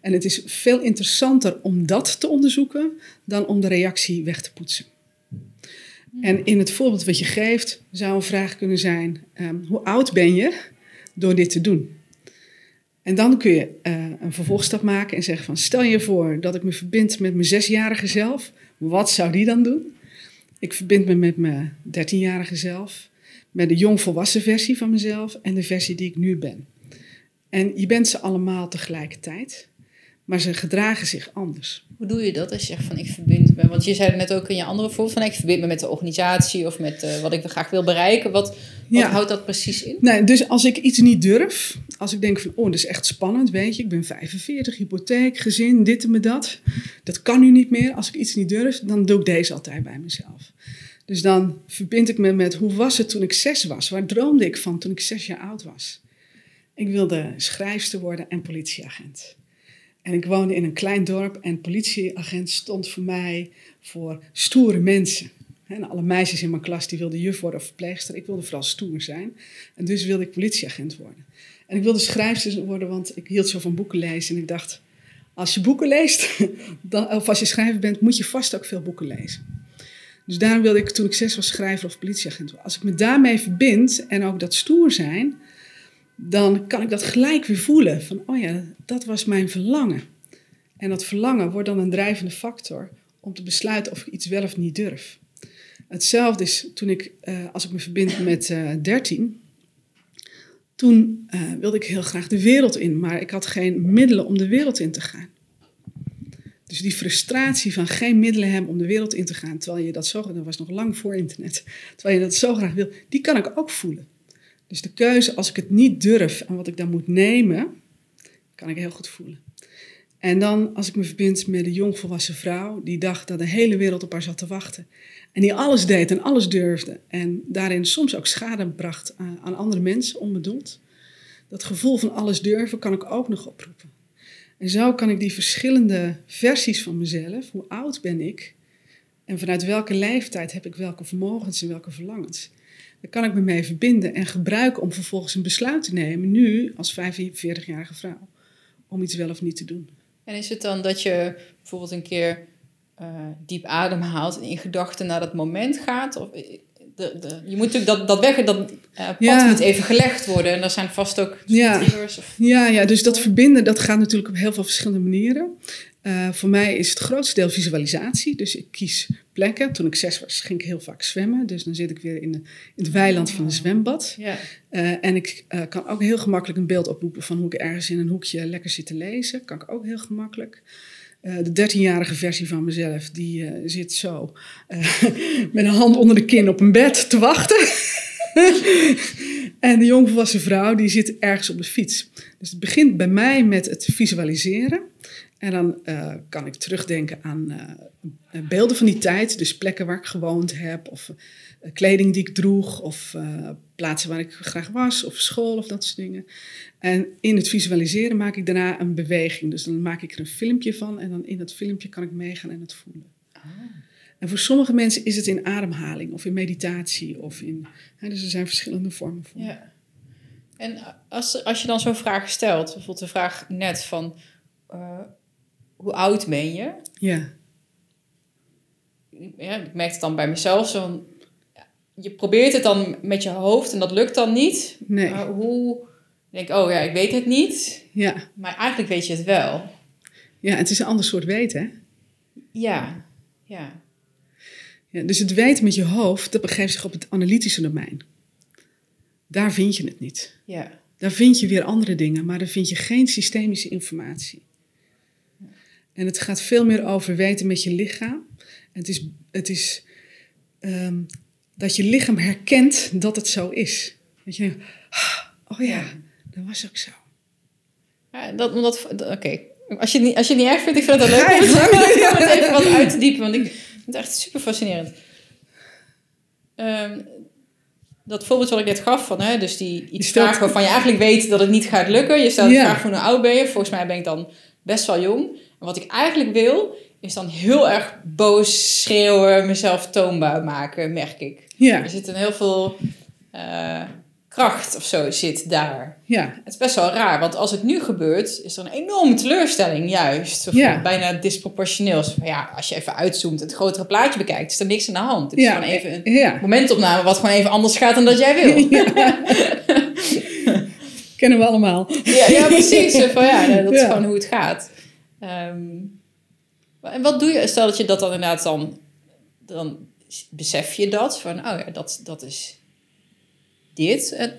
En het is veel interessanter om dat te onderzoeken dan om de reactie weg te poetsen. Mm. En in het voorbeeld wat je geeft, zou een vraag kunnen zijn, um, hoe oud ben je door dit te doen? En dan kun je uh, een vervolgstap maken en zeggen van, stel je voor dat ik me verbind met mijn zesjarige zelf. Wat zou die dan doen? Ik verbind me met mijn dertienjarige zelf, met de jongvolwassen versie van mezelf en de versie die ik nu ben. En je bent ze allemaal tegelijkertijd, maar ze gedragen zich anders. Hoe doe je dat als je zegt van ik verbind me? Want je zei net ook in je andere voorbeeld van ik verbind me met de organisatie of met uh, wat ik graag wil bereiken. Wat, wat ja. houdt dat precies in? Nee, dus als ik iets niet durf, als ik denk van oh dat is echt spannend, weet je, ik ben vijfenveertig, hypotheek, gezin, dit en me dat. Dat kan nu niet meer. Als ik iets niet durf, dan doe ik deze altijd bij mezelf. Dus dan verbind ik me met hoe was het toen ik zes was? Waar droomde ik van toen ik zes jaar oud was? Ik wilde schrijfster worden en politieagent. En ik woonde in een klein dorp en politieagent stond voor mij voor stoere mensen. En alle meisjes in mijn klas die wilden juf worden of verpleegster. Ik wilde vooral stoer zijn. En dus wilde ik politieagent worden. En ik wilde schrijfster worden, want ik hield zo van boeken lezen. En ik dacht, als je boeken leest, dan, of als je schrijver bent, moet je vast ook veel boeken lezen. Dus daarom wilde ik, toen ik zes was, schrijver of politieagent worden. Als ik me daarmee verbind en ook dat stoer zijn, dan kan ik dat gelijk weer voelen. Van, oh ja, dat was mijn verlangen. En dat verlangen wordt dan een drijvende factor om te besluiten of ik iets wel of niet durf. Hetzelfde is toen ik, uh, als ik me verbind met uh, dertien. Toen uh, wilde ik heel graag de wereld in, maar ik had geen middelen om de wereld in te gaan. Dus die frustratie van geen middelen hebben om de wereld in te gaan, terwijl je dat zo graag, dat was nog lang voor internet, terwijl je dat zo graag wil, die kan ik ook voelen. Dus de keuze, als ik het niet durf en wat ik dan moet nemen, kan ik heel goed voelen. En dan, als ik me verbind met een jongvolwassen vrouw, die dacht dat de hele wereld op haar zat te wachten. En die alles deed en alles durfde. En daarin soms ook schade bracht aan andere mensen, onbedoeld. Dat gevoel van alles durven kan ik ook nog oproepen. En zo kan ik die verschillende versies van mezelf, hoe oud ben ik, en vanuit welke leeftijd heb ik welke vermogens en welke verlangens. Daar kan ik me mee verbinden en gebruiken om vervolgens een besluit te nemen, nu als vijfenveertigjarige vrouw, om iets wel of niet te doen. En is het dan dat je bijvoorbeeld een keer uh, diep ademhaalt en in gedachten naar dat moment gaat? Of, de, de, je moet natuurlijk dat, dat weg, dat uh, pad ja. moet even gelegd worden. En er zijn vast ook ja. triggers. Of... Ja, ja, dus dat verbinden, dat gaat natuurlijk op heel veel verschillende manieren. Uh, voor mij is het grootste deel visualisatie. Dus ik kies plekken. Toen ik zes was, ging ik heel vaak zwemmen. Dus dan zit ik weer in, de, in het weiland van een zwembad. Ja. Uh, en ik uh, kan ook heel gemakkelijk een beeld oproepen van hoe ik ergens in een hoekje lekker zit te lezen. Kan ik ook heel gemakkelijk. Uh, de dertienjarige versie van mezelf, die uh, zit zo uh, met een hand onder de kin op een bed te wachten. En de jongvolwassen vrouw, die zit ergens op de fiets. Dus het begint bij mij met het visualiseren. En dan uh, kan ik terugdenken aan uh, beelden van die tijd. Dus plekken waar ik gewoond heb. Of uh, kleding die ik droeg. Of uh, plaatsen waar ik graag was. Of school of dat soort dingen. En in het visualiseren maak ik daarna een beweging. Dus dan maak ik er een filmpje van. En dan in dat filmpje kan ik meegaan en het voelen. Ah. En voor sommige mensen is het in ademhaling. Of in meditatie. Of in, hè, dus er zijn verschillende vormen voor. Ja. En als, als je dan zo'n vraag stelt. Bijvoorbeeld de vraag net van... Uh, Hoe oud ben je? Ja. ja. Ik merk het dan bij mezelf. Zo, je probeert het dan met je hoofd en dat lukt dan niet. Nee. Maar hoe denk ik, oh ja, ik weet het niet. Ja. Maar eigenlijk weet je het wel. Ja, het is een ander soort weten, hè? Ja. ja. ja dus het weten met je hoofd, dat begeeft zich op het analytische domein. Daar vind je het niet. Ja. Daar vind je weer andere dingen, maar daar vind je geen systemische informatie. En het gaat veel meer over weten met je lichaam. Het is, het is um, dat je lichaam herkent dat het zo is. Dat je denkt, oh ja, ja. dat was ook zo. Ja, dat, dat, Oké, okay. als, je niet, als je het niet erg vindt, ik vind dat leuk. Ik ga het even wat uitdiepen, want ik vind het echt super fascinerend. Um, dat voorbeeld wat ik net gaf, van, hè, dus die iets stelt... vragen waarvan je eigenlijk weet dat het niet gaat lukken. Je stelt de ja. vraag van hoe oud ben je? Volgens mij ben ik dan best wel jong. Wat ik eigenlijk wil, is dan heel erg boos schreeuwen, mezelf toonbaar maken, merk ik. Ja. Er zit een heel veel uh, kracht of zo zit daar. Ja. Het is best wel raar, want als het nu gebeurt, is er een enorme teleurstelling juist. Of ja. bijna disproportioneel. Dus van, ja, als je even uitzoomt en het grotere plaatje bekijkt, is er niks aan de hand. Het ja. is gewoon even een ja. momentopname wat gewoon even anders gaat dan dat jij wil. Ja. Kennen we allemaal. Ja, ja precies. Van, ja, dat is ja. gewoon hoe het gaat. Um, En wat doe je? Stel dat je dat dan inderdaad dan... Dan besef je dat. Van, oh ja, dat, dat is dit. En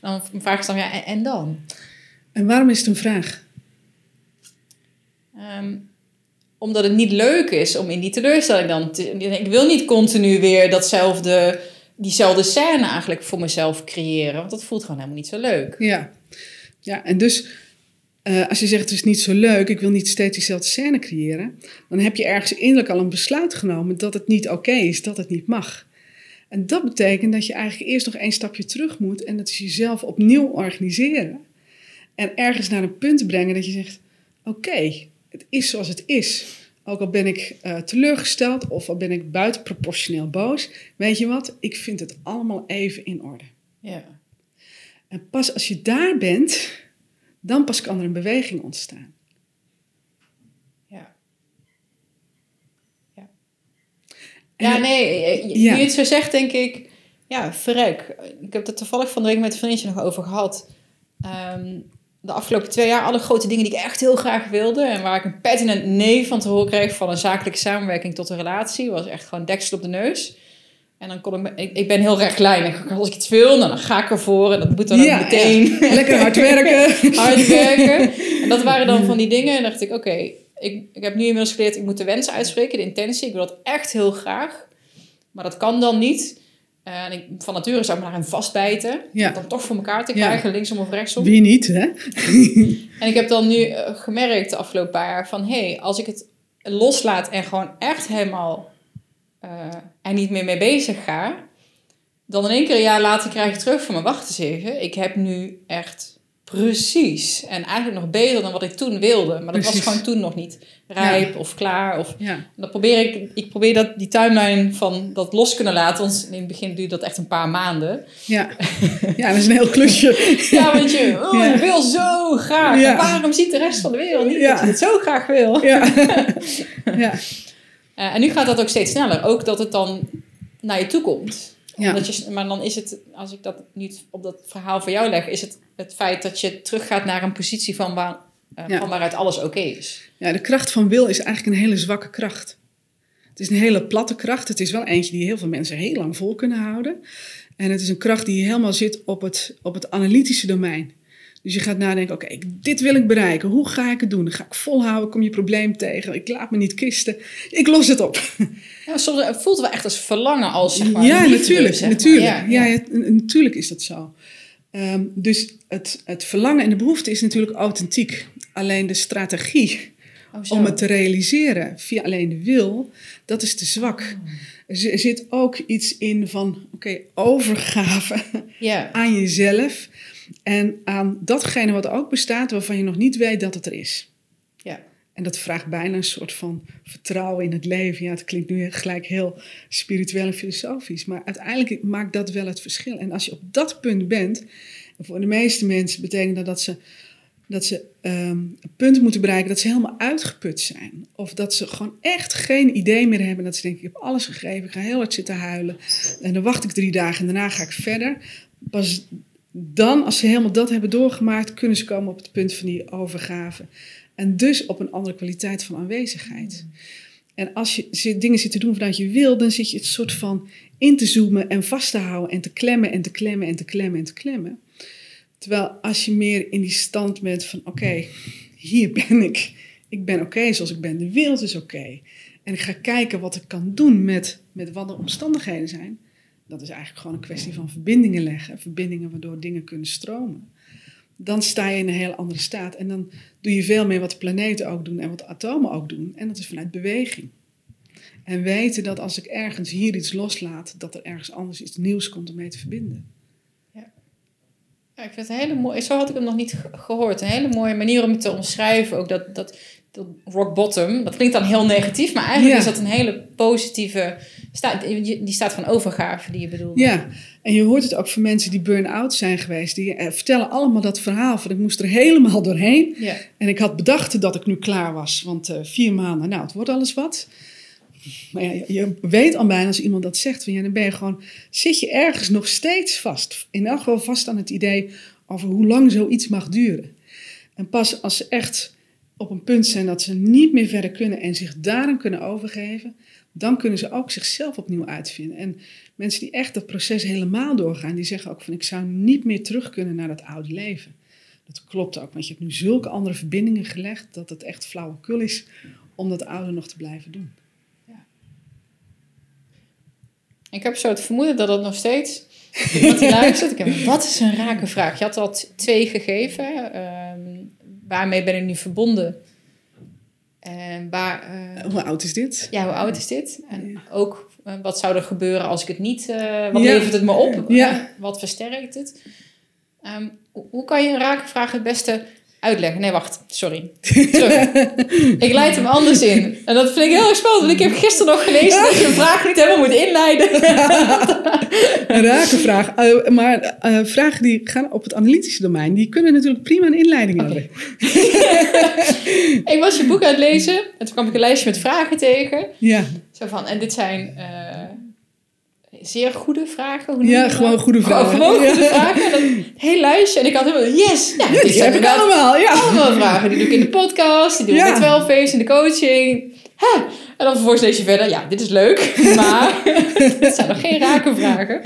dan vraag ik dan, ja, en, en dan? En waarom is het een vraag? Um, omdat het niet leuk is om in die teleurstelling dan... Te, ik wil niet continu weer datzelfde... diezelfde scène eigenlijk voor mezelf creëren. Want dat voelt gewoon helemaal niet zo leuk. Ja, ja en dus uh, als je zegt het is niet zo leuk... ik wil niet steeds diezelfde scène creëren... dan heb je ergens innerlijk al een besluit genomen... dat het niet oké okay is, dat het niet mag. En dat betekent dat je eigenlijk eerst nog één stapje terug moet... en dat is jezelf opnieuw organiseren. En ergens naar een punt brengen dat je zegt... oké, okay, het is zoals het is... Ook al ben ik uh, teleurgesteld of al ben ik buitenproportioneel boos. Weet je wat? Ik vind het allemaal even in orde. Ja. En pas als je daar bent, dan pas kan er een beweging ontstaan. Ja. Ja, ja nee. Nu je het zo zegt, denk ik... Ja, verrek. Ik heb het toevallig van de week met een vriendje nog over gehad. Um, De afgelopen twee jaar alle grote dingen die ik echt heel graag wilde... en waar ik een pertinent nee van te horen kreeg... van een zakelijke samenwerking tot een relatie... was echt gewoon deksel op de neus. En dan kon ik... Ik, ik ben heel rechtlijnig. Als ik iets wil, dan ga ik ervoor. En dat moet dan ja, ook meteen. Ja. Lekker hard werken. hard werken. En dat waren dan van die dingen. En dacht ik, oké, okay, ik, ik heb nu inmiddels geleerd... ik moet de wens uitspreken, de intentie. Ik wil dat echt heel graag. Maar dat kan dan niet... En ik, van nature zou ik me daarin vastbijten. Ja. Om dan toch voor elkaar te krijgen, ja. Linksom of rechtsom. Wie niet, hè? En ik heb dan nu gemerkt de afgelopen paar jaar... van hé, hey, als ik het loslaat en gewoon echt helemaal... Uh, en niet meer mee bezig ga... dan in één keer een jaar later krijg ik terug van me... wacht eens even, ik heb nu echt precies... en eigenlijk nog beter dan wat ik toen wilde. Maar dat precies. was gewoon toen nog niet rijp ja. of klaar. Of, ja. En dat probeer ik, ik probeer dat, die timeline van dat los kunnen laten. Want in het begin duurt dat echt een paar maanden. Ja, ja dat is een heel klusje. Ja, want je oh, ja. wil zo graag. Ja. Waarom ziet de rest van de wereld niet ja. dat je het zo graag wil? Ja. ja. En nu gaat dat ook steeds sneller. Ook dat het dan naar je toe komt. Ja. Je, maar dan is het, als ik dat niet op dat verhaal voor jou leg... is het het feit dat je teruggaat naar een positie van, waar, uh, ja. van waaruit alles oké okay is. Ja, de kracht van wil is eigenlijk een hele zwakke kracht. Het is een hele platte kracht. Het is wel eentje die heel veel mensen heel lang vol kunnen houden. En het is een kracht die helemaal zit op het, op het analytische domein. Dus je gaat nadenken, oké, okay, dit wil ik bereiken. Hoe ga ik het doen? Dan ga ik volhouden, kom je probleem tegen. Ik laat me niet kisten. Ik los het op. Ja, soms voelt het wel echt als verlangen als, zeg maar. Ja, liefde, natuurlijk. Zeg natuurlijk. Maar. Ja, ja. Ja, natuurlijk is dat zo. Um, dus het, het verlangen en de behoefte is natuurlijk authentiek. Alleen de strategie oh, om het te realiseren via alleen de wil, dat is te zwak. Oh. Er zit ook iets in van, oké, okay, overgave yeah. aan jezelf... En aan datgene wat ook bestaat, waarvan je nog niet weet dat het er is. Ja. En dat vraagt bijna een soort van vertrouwen in het leven. Ja, het klinkt nu gelijk heel spiritueel en filosofisch. Maar uiteindelijk maakt dat wel het verschil. En als je op dat punt bent, voor de meeste mensen betekent dat dat ze, dat ze um, een punt moeten bereiken dat ze helemaal uitgeput zijn. Of dat ze gewoon echt geen idee meer hebben. Dat ze denken, ik heb alles gegeven, ik ga heel hard zitten huilen. En dan wacht ik drie dagen en daarna ga ik verder. Pas... Dan, als ze helemaal dat hebben doorgemaakt... kunnen ze komen op het punt van die overgave. En dus op een andere kwaliteit van aanwezigheid. Mm. En als je dingen zit te doen vanuit je wil... dan zit je het soort van in te zoomen en vast te houden... en te klemmen en te klemmen en te klemmen en te klemmen. Terwijl als je meer in die stand bent van... oké, okay, hier ben ik. Ik ben oké okay zoals ik ben. De wereld is oké. Okay. En ik ga kijken wat ik kan doen met, met wat de omstandigheden zijn... Dat is eigenlijk gewoon een kwestie van verbindingen leggen. Verbindingen waardoor dingen kunnen stromen. Dan sta je in een heel andere staat. En dan doe je veel meer wat de planeten ook doen en wat de atomen ook doen. En dat is vanuit beweging. En weten dat als ik ergens hier iets loslaat, dat er ergens anders iets nieuws komt om mee te verbinden. Ja, ja ik vind het een hele mooie. Zo had ik hem nog niet gehoord. Een hele mooie manier om het te omschrijven. Ook dat, dat, dat rock bottom. Dat klinkt dan heel negatief, maar eigenlijk ja. is dat een hele positieve... Die staat van overgave, die je bedoelt. Ja, en je hoort het ook van mensen die burn-out zijn geweest. Die vertellen allemaal dat verhaal van ik moest er helemaal doorheen. Ja. En ik had bedacht dat ik nu klaar was. Want uh, vier maanden, nou het wordt alles wat. Maar ja, je, je weet al bijna als iemand dat zegt. Van, ja, dan ben je gewoon, zit je ergens nog steeds vast. In elk geval vast aan het idee over hoe lang zoiets mag duren. En pas als ze echt... op een punt zijn dat ze niet meer verder kunnen en zich daarin kunnen overgeven, dan kunnen ze ook zichzelf opnieuw uitvinden. En mensen die echt dat proces helemaal doorgaan, die zeggen ook van ik zou niet meer terug kunnen naar dat oude leven. Dat klopt ook, want je hebt nu zulke andere verbindingen gelegd dat het echt flauwekul is om dat oude nog te blijven doen. Ja. Ik heb zo het vermoeden dat dat nog steeds... Wat luistert, ik heb, wat is een rake vraag? Je had al t- twee gegeven. Um, waarmee ben ik nu verbonden? En waar, uh, hoe oud is dit? Ja, hoe oud is dit? En ja. ook, uh, wat zou er gebeuren als ik het niet... Uh, wat ja. levert het me op? Ja. Uh, wat versterkt het? Um, hoe kan je een rake vraag het beste uitleggen? Nee, wacht. Sorry. Terug. Ik leid hem anders in. En dat vind ik heel erg spannend. Want ik heb gisteren nog gelezen dat je een vraag niet helemaal moet inleiden. Een rake vraag. Uh, maar uh, vragen die gaan op het analytische domein, die kunnen natuurlijk prima een inleiding hebben. Okay. Ik was je boek aan het lezen. En toen kwam ik een lijstje met vragen tegen. Ja. Zo van, en dit zijn... Uh, Zeer goede vragen. Hoe ja, gewoon goede vragen. Gewoon, gewoon goede vragen. Dan heel luisteren. En ik had helemaal... Yes! Ja, dit zijn ja, allemaal. Ja. Allemaal vragen. Die doe ik in de podcast. Die doe ik ja. in de twaalf Waves, in de coaching. Huh. En dan vervolgens lees je verder. Ja, dit is leuk. Maar het zijn nog geen rake vragen.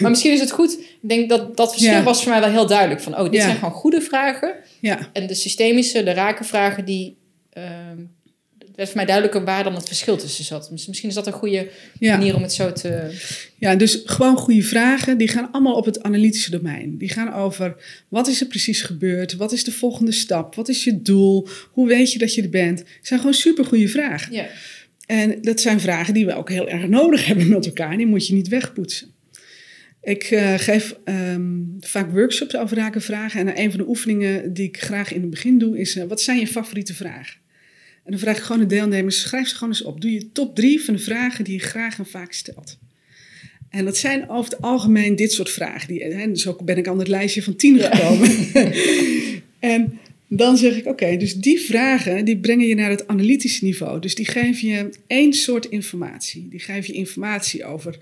Maar misschien is het goed. Ik denk dat dat verschil ja. was voor mij wel heel duidelijk. Van, oh, dit ja. zijn gewoon goede vragen. Ja. En de systemische, de rake vragen die... Um, Het werd voor mij duidelijker waar dan het verschil tussen zat. Misschien is dat een goede ja. manier om het zo te... Ja, dus gewoon goede vragen. Die gaan allemaal op het analytische domein. Die gaan over wat is er precies gebeurd? Wat is de volgende stap? Wat is je doel? Hoe weet je dat je er bent? Het zijn gewoon supergoeie vragen. Ja. En dat zijn vragen die we ook heel erg nodig hebben met elkaar. Die moet je niet wegpoetsen. Ik uh, geef um, vaak workshops over rake vragen. En een van de oefeningen die ik graag in het begin doe is... Uh, wat zijn je favoriete vragen? En dan vraag ik gewoon de deelnemers, schrijf ze gewoon eens op. Doe je top drie van de vragen die je graag en vaak stelt. En dat zijn over het algemeen dit soort vragen. Die, hè, dus ook ben ik aan het lijstje van tien gekomen. Ja. En dan zeg ik, oké, okay, dus die vragen die brengen je naar het analytische niveau. Dus die geven je één soort informatie. Die geven je informatie over,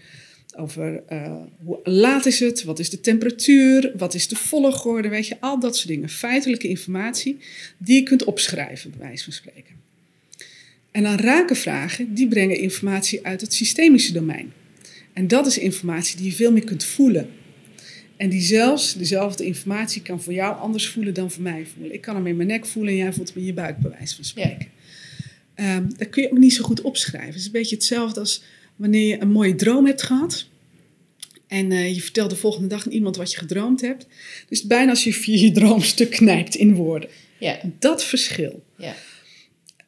over uh, hoe laat is het, wat is de temperatuur, wat is de volgorde, weet je. Al dat soort dingen, feitelijke informatie die je kunt opschrijven, bij wijze van spreken. En dan rake vragen, die brengen informatie uit het systemische domein. En dat is informatie die je veel meer kunt voelen. En die zelfs, dezelfde informatie kan voor jou anders voelen dan voor mij voelen. Ik kan hem in mijn nek voelen en jij voelt hem in je buik, bij wijze van spreken. Ja. Um, dat kun je ook niet zo goed opschrijven. Het is een beetje hetzelfde als wanneer je een mooie droom hebt gehad. En uh, je vertelt de volgende dag aan iemand wat je gedroomd hebt. Dus bijna als je via je droom stuk knijpt in woorden. Ja. Dat verschil. Ja.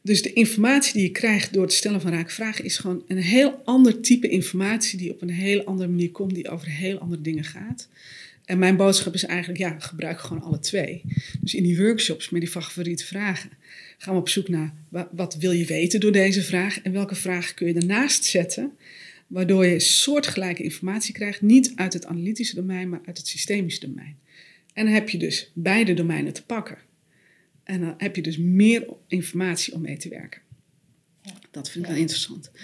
Dus de informatie die je krijgt door het stellen van rake vragen is gewoon een heel ander type informatie die op een heel andere manier komt, die over heel andere dingen gaat. En mijn boodschap is eigenlijk, ja, gebruik gewoon alle twee. Dus in die workshops met die favoriete vragen gaan we op zoek naar wat wil je weten door deze vraag en welke vragen kun je ernaast zetten, waardoor je soortgelijke informatie krijgt, niet uit het analytische domein, maar uit het systemische domein. En dan heb je dus beide domeinen te pakken. En dan heb je dus meer informatie om mee te werken. Ja. Dat vind ik ja. wel interessant. Ja.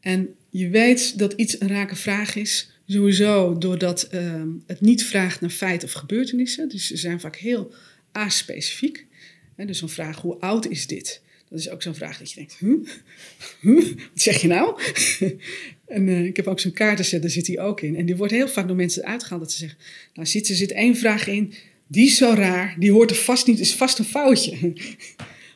En je weet dat iets een rake vraag is, sowieso doordat uh, het niet vraagt naar feit of gebeurtenissen. Dus ze zijn vaak heel a-specifiek. En dus zo'n vraag, hoe oud is dit? Dat is ook zo'n vraag dat je denkt, huh? Huh? Wat zeg je nou? En uh, ik heb ook zo'n kaartenset, daar zit die ook in. En die wordt heel vaak door mensen uitgehaald dat ze zeggen, nou ziet, er zit één vraag in... Die is zo raar, die hoort er vast niet, is vast een foutje.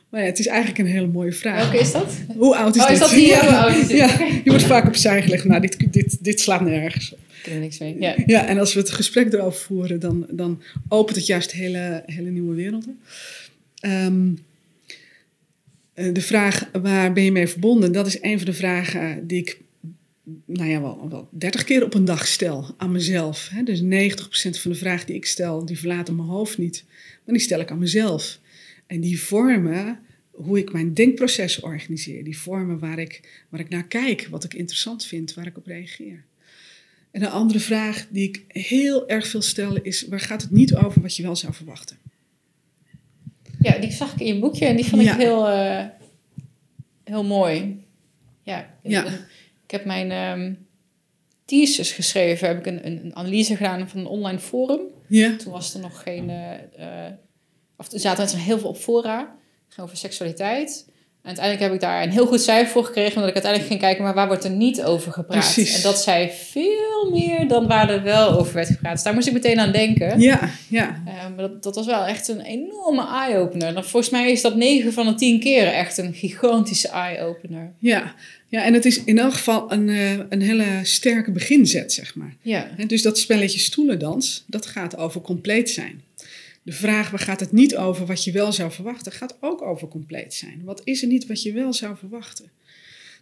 Maar ja, het is eigenlijk een hele mooie vraag. Welke is dat? Hoe oud is oh, dit? Is dat die? Ja, hoe oud is dit? Ja, je wordt vaak opzij gelegd, nou, dit, dit, dit slaat nergens op. Ik kan er niks mee. Ja. Ja, en als we het gesprek erover voeren, dan, dan opent het juist hele, hele nieuwe werelden. Um, de vraag, waar ben je mee verbonden? Dat is een van de vragen die ik... nou ja, wel, wel dertig keer op een dag stel aan mezelf. Hè? Dus negentig procent van de vragen die ik stel, die verlaten mijn hoofd niet. Maar die stel ik aan mezelf. En die vormen hoe ik mijn denkproces organiseer. Die vormen waar ik, waar ik naar kijk, wat ik interessant vind, waar ik op reageer. En een andere vraag die ik heel erg veel stel is, waar gaat het niet over wat je wel zou verwachten? Ja, die zag ik in je boekje en die vond ik ja. heel, uh, heel mooi. Ja, ja. Ik heb mijn um, thesis geschreven, heb ik een, een, een analyse gedaan van een online forum. Yeah. Toen was er nog geen... Uh, uh, of er zaten heel veel op fora. Het ging over seksualiteit. En uiteindelijk heb ik daar een heel goed cijfer voor gekregen, omdat ik uiteindelijk ging kijken, maar waar wordt er niet over gepraat? Precies. En dat zei veel meer dan waar er wel over werd gepraat. Dus daar moest ik meteen aan denken. Ja, ja. Um, dat, dat was wel echt een enorme eye-opener. Nou, volgens mij is dat negen van de tien keren echt een gigantische eye-opener. Ja, ja, en het is in elk geval een, een hele sterke beginzet, zeg maar. Ja. En dus dat spelletje stoelendans, dat gaat over compleet zijn. De vraag, waar gaat het niet over wat je wel zou verwachten, gaat ook over compleet zijn. Wat is er niet wat je wel zou verwachten?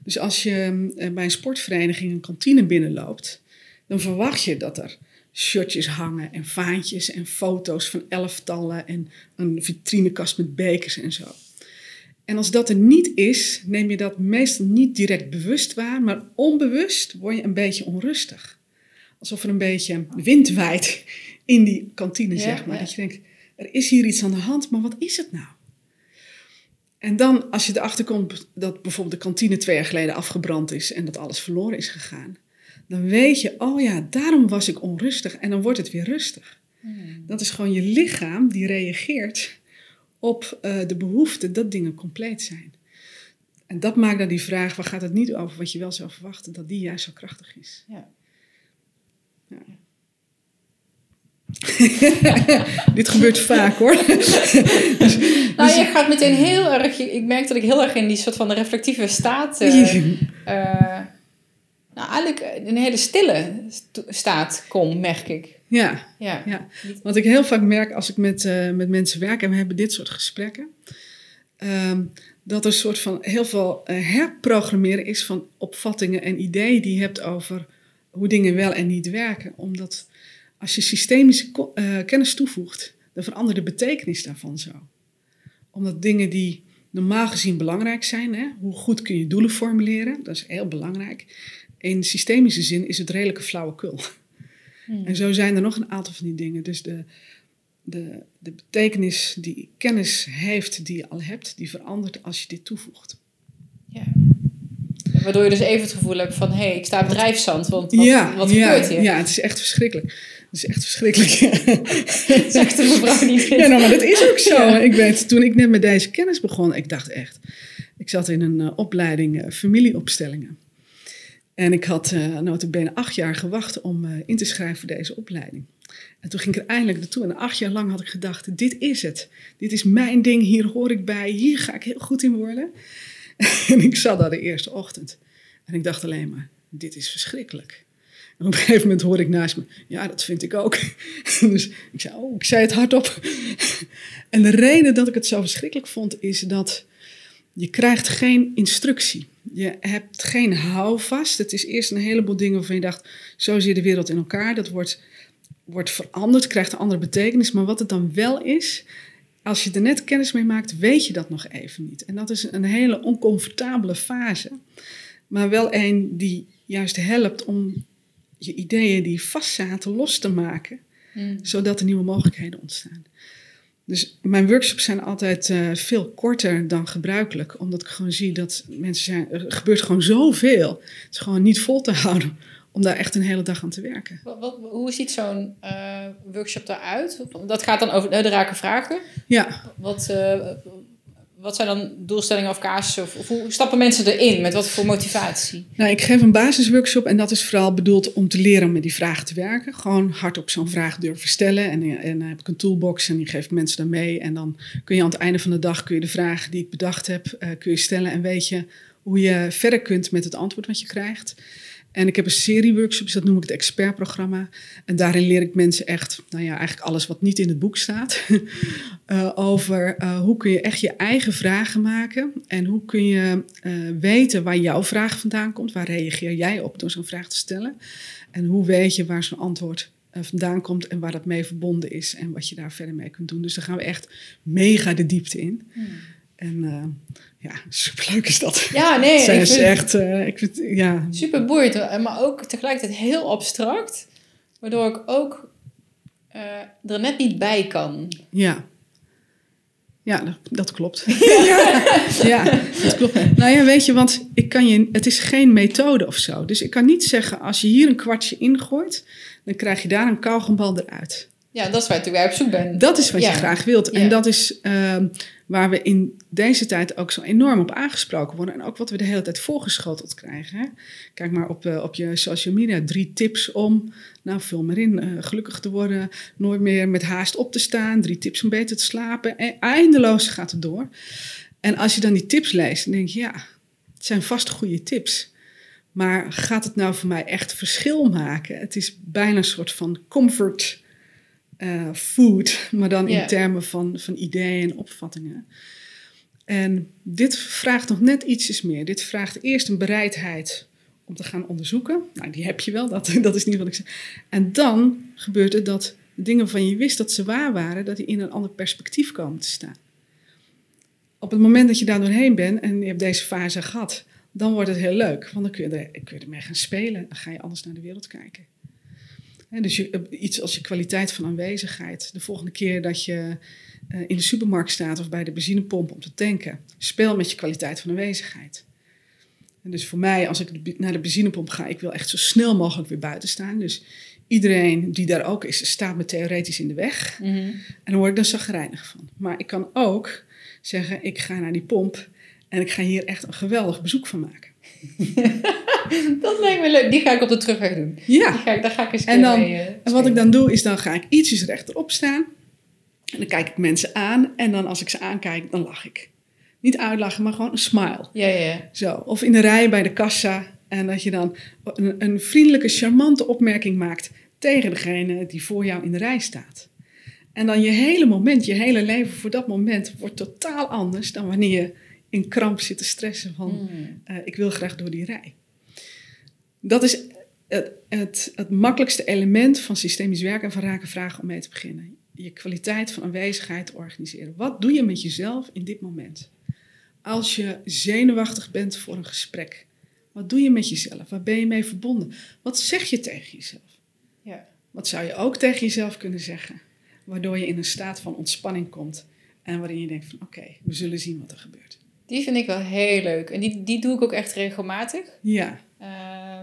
Dus als je bij een sportvereniging een kantine binnenloopt, dan verwacht je dat er shirtjes hangen en vaantjes en foto's van elftallen en een vitrinekast met bekers en zo. En als dat er niet is, neem je dat meestal niet direct bewust waar, maar onbewust word je een beetje onrustig. Alsof er een beetje wind waait in die kantine, ja, zeg maar. Ja. Dat je denkt, er is hier iets aan de hand, maar wat is het nou? En dan, als je erachter komt dat bijvoorbeeld de kantine twee jaar geleden afgebrand is en dat alles verloren is gegaan, dan weet je, oh ja, daarom was ik onrustig en dan wordt het weer rustig. Hmm. Dat is gewoon je lichaam die reageert op uh, de behoefte dat dingen compleet zijn. En dat maakt dan die vraag, waar gaat het niet over wat je wel zou verwachten, dat die juist zo krachtig is. Ja. Ja. Dit gebeurt vaak, hoor. dus, nou, dus... je gaat meteen heel erg... Ik merk dat ik heel erg in die soort van de reflectieve staat... Uh, uh, nou, eigenlijk een hele stille staat kom, merk ik. Ja, ja. ja. Wat ik heel vaak merk als ik met, uh, met mensen werk... en we hebben dit soort gesprekken... Um, dat er een soort van heel veel uh, herprogrammeren is... van opvattingen en ideeën die je hebt over... hoe dingen wel en niet werken. Omdat... Als je systemische uh, kennis toevoegt, dan verandert de betekenis daarvan zo. Omdat dingen die normaal gezien belangrijk zijn, hè, hoe goed kun je doelen formuleren, dat is heel belangrijk. In systemische zin is het redelijke flauwekul. Hmm. En zo zijn er nog een aantal van die dingen. Dus de, de, de betekenis die kennis heeft, die je al hebt, die verandert als je dit toevoegt. Ja. Waardoor je dus even het gevoel hebt van... hé, hey, ik sta op drijfzand, want wat, ja, wat gebeurt ja, hier? Ja, het is echt verschrikkelijk. Het is echt verschrikkelijk. Dat zegt de mevrouw niet. Ja, nou, maar dat is ook zo. Ja. Ik weet, toen ik net met deze kennis begon, ik dacht echt... Ik zat in een uh, opleiding uh, familieopstellingen. En ik had uh, nota bene acht jaar gewacht om uh, in te schrijven voor deze opleiding. En toen ging ik er eindelijk naartoe. En acht jaar lang had ik gedacht, dit is het. Dit is mijn ding, hier hoor ik bij. Hier ga ik heel goed in worden. En ik zat daar de eerste ochtend. En ik dacht alleen maar, dit is verschrikkelijk. En op een gegeven moment hoorde ik naast me, ja, dat vind ik ook. Dus ik zei, oh, ik zei het hardop. En de reden dat ik het zo verschrikkelijk vond, is dat je krijgt geen instructie. Je hebt geen houvast. Het is eerst een heleboel dingen waarvan je dacht, zo zie je de wereld in elkaar. Dat wordt, wordt veranderd, krijgt een andere betekenis. Maar wat het dan wel is... Als je er net kennis mee maakt, weet je dat nog even niet. En dat is een hele oncomfortabele fase. Maar wel een die juist helpt om je ideeën die vastzaten los te maken. Mm. Zodat er nieuwe mogelijkheden ontstaan. Dus mijn workshops zijn altijd uh, veel korter dan gebruikelijk. Omdat ik gewoon zie dat mensen zijn... Er gebeurt gewoon zoveel. Het is gewoon niet vol te houden. Om daar echt een hele dag aan te werken. Wat, wat, hoe ziet zo'n uh, workshop daaruit? Dat gaat dan over de Raken Vragen. Ja. Wat, uh, wat zijn dan doelstellingen of casussen? Of, of hoe stappen mensen erin? Met wat voor motivatie? Nou, ik geef een basisworkshop. En dat is vooral bedoeld om te leren om met die vraag te werken. Gewoon hardop zo'n vraag durven stellen. En, en dan heb ik een toolbox en die geeft mensen dan mee. En dan kun je aan het einde van de dag kun je de vraag die ik bedacht heb uh, kun je stellen. En weet je hoe je verder kunt met het antwoord wat je krijgt. En ik heb een serie workshops, dat noem ik het expertprogramma. En daarin leer ik mensen echt, nou ja, eigenlijk alles wat niet in het boek staat. uh, over uh, hoe kun je echt je eigen vragen maken. En hoe kun je uh, weten waar jouw vraag vandaan komt. Waar reageer jij op door zo'n vraag te stellen. En hoe weet je waar zo'n antwoord uh, vandaan komt. En waar dat mee verbonden is. En wat je daar verder mee kunt doen. Dus daar gaan we echt mega de diepte in. Hmm. En uh, ja, superleuk is dat. Ja, nee. Zij ik is vind echt, uh, ik vind, ja. Super boeiend, maar ook tegelijkertijd heel abstract. Waardoor ik ook uh, er net niet bij kan. Ja. Ja, dat, dat klopt. Ja. ja, dat klopt. Nou ja, weet je, want ik kan je, het is geen methode of zo. Dus ik kan niet zeggen, als je hier een kwartje ingooit, dan krijg je daar een kauwgombal eruit. Ja, dat is waar je op zoek bent. Dat is wat ja. je graag wilt. En ja. dat is uh, waar we in deze tijd ook zo enorm op aangesproken worden. En ook wat we de hele tijd voorgeschoteld krijgen. Hè? Kijk maar op, uh, op je social media. Drie tips om, nou vul maar in, uh, gelukkig te worden. Nooit meer met haast op te staan. Drie tips om beter te slapen. En eindeloos gaat het door. En als je dan die tips leest, dan denk je, ja, het zijn vast goede tips. Maar gaat het nou voor mij echt verschil maken? Het is bijna een soort van comfort uh, food, maar dan in yeah. termen van, van ideeën en opvattingen. En dit vraagt nog net ietsjes meer. Dit vraagt eerst een bereidheid om te gaan onderzoeken. Nou, die heb je wel, dat, dat is niet wat ik zeg. En dan gebeurt het dat de dingen van je wist dat ze waar waren, dat die in een ander perspectief komen te staan. Op het moment dat je daar doorheen bent en je hebt deze fase gehad, dan wordt het heel leuk. Want dan kun je, er, kun je ermee gaan spelen. Dan ga je anders naar de wereld kijken. En dus je, iets als je kwaliteit van aanwezigheid. De volgende keer dat je uh, in de supermarkt staat of bij de benzinepomp om te tanken. Speel met je kwaliteit van aanwezigheid. En dus voor mij, als ik naar de benzinepomp ga, ik wil echt zo snel mogelijk weer buiten staan. Dus iedereen die daar ook is, staat me theoretisch in de weg. Mm-hmm. En dan word ik dan chagrijnig van. Maar ik kan ook zeggen, ik ga naar die pomp. En ik ga hier echt een geweldig bezoek van maken. Dat lijkt me leuk. Die ga ik op de terugweg doen. Ja. Die ga ik, daar ga ik eens en dan, mee, uh, en wat ik dan doe, is dan ga ik ietsjes rechterop staan. En dan kijk ik mensen aan. En dan als ik ze aankijk, dan lach ik. Niet uitlachen, maar gewoon een smile. Ja, ja. Zo. Of in de rij bij de kassa. En dat je dan een, een vriendelijke, charmante opmerking maakt tegen degene die voor jou in de rij staat. En dan je hele moment, je hele leven voor dat moment wordt totaal anders dan wanneer je in kramp zitten stressen van mm. uh, ik wil graag door die rij. Dat is het, het, het makkelijkste element van systemisch werken en van Raken Vragen om mee te beginnen. Je kwaliteit van aanwezigheid organiseren. Wat doe je met jezelf in dit moment? Als je zenuwachtig bent voor een gesprek, wat doe je met jezelf? Waar ben je mee verbonden? Wat zeg je tegen jezelf? Ja. Wat zou je ook tegen jezelf kunnen zeggen? Waardoor je in een staat van ontspanning komt en waarin je denkt van oké, okay, we zullen zien wat er gebeurt. Die vind ik wel heel leuk. En die, die doe ik ook echt regelmatig. Ja. Uh,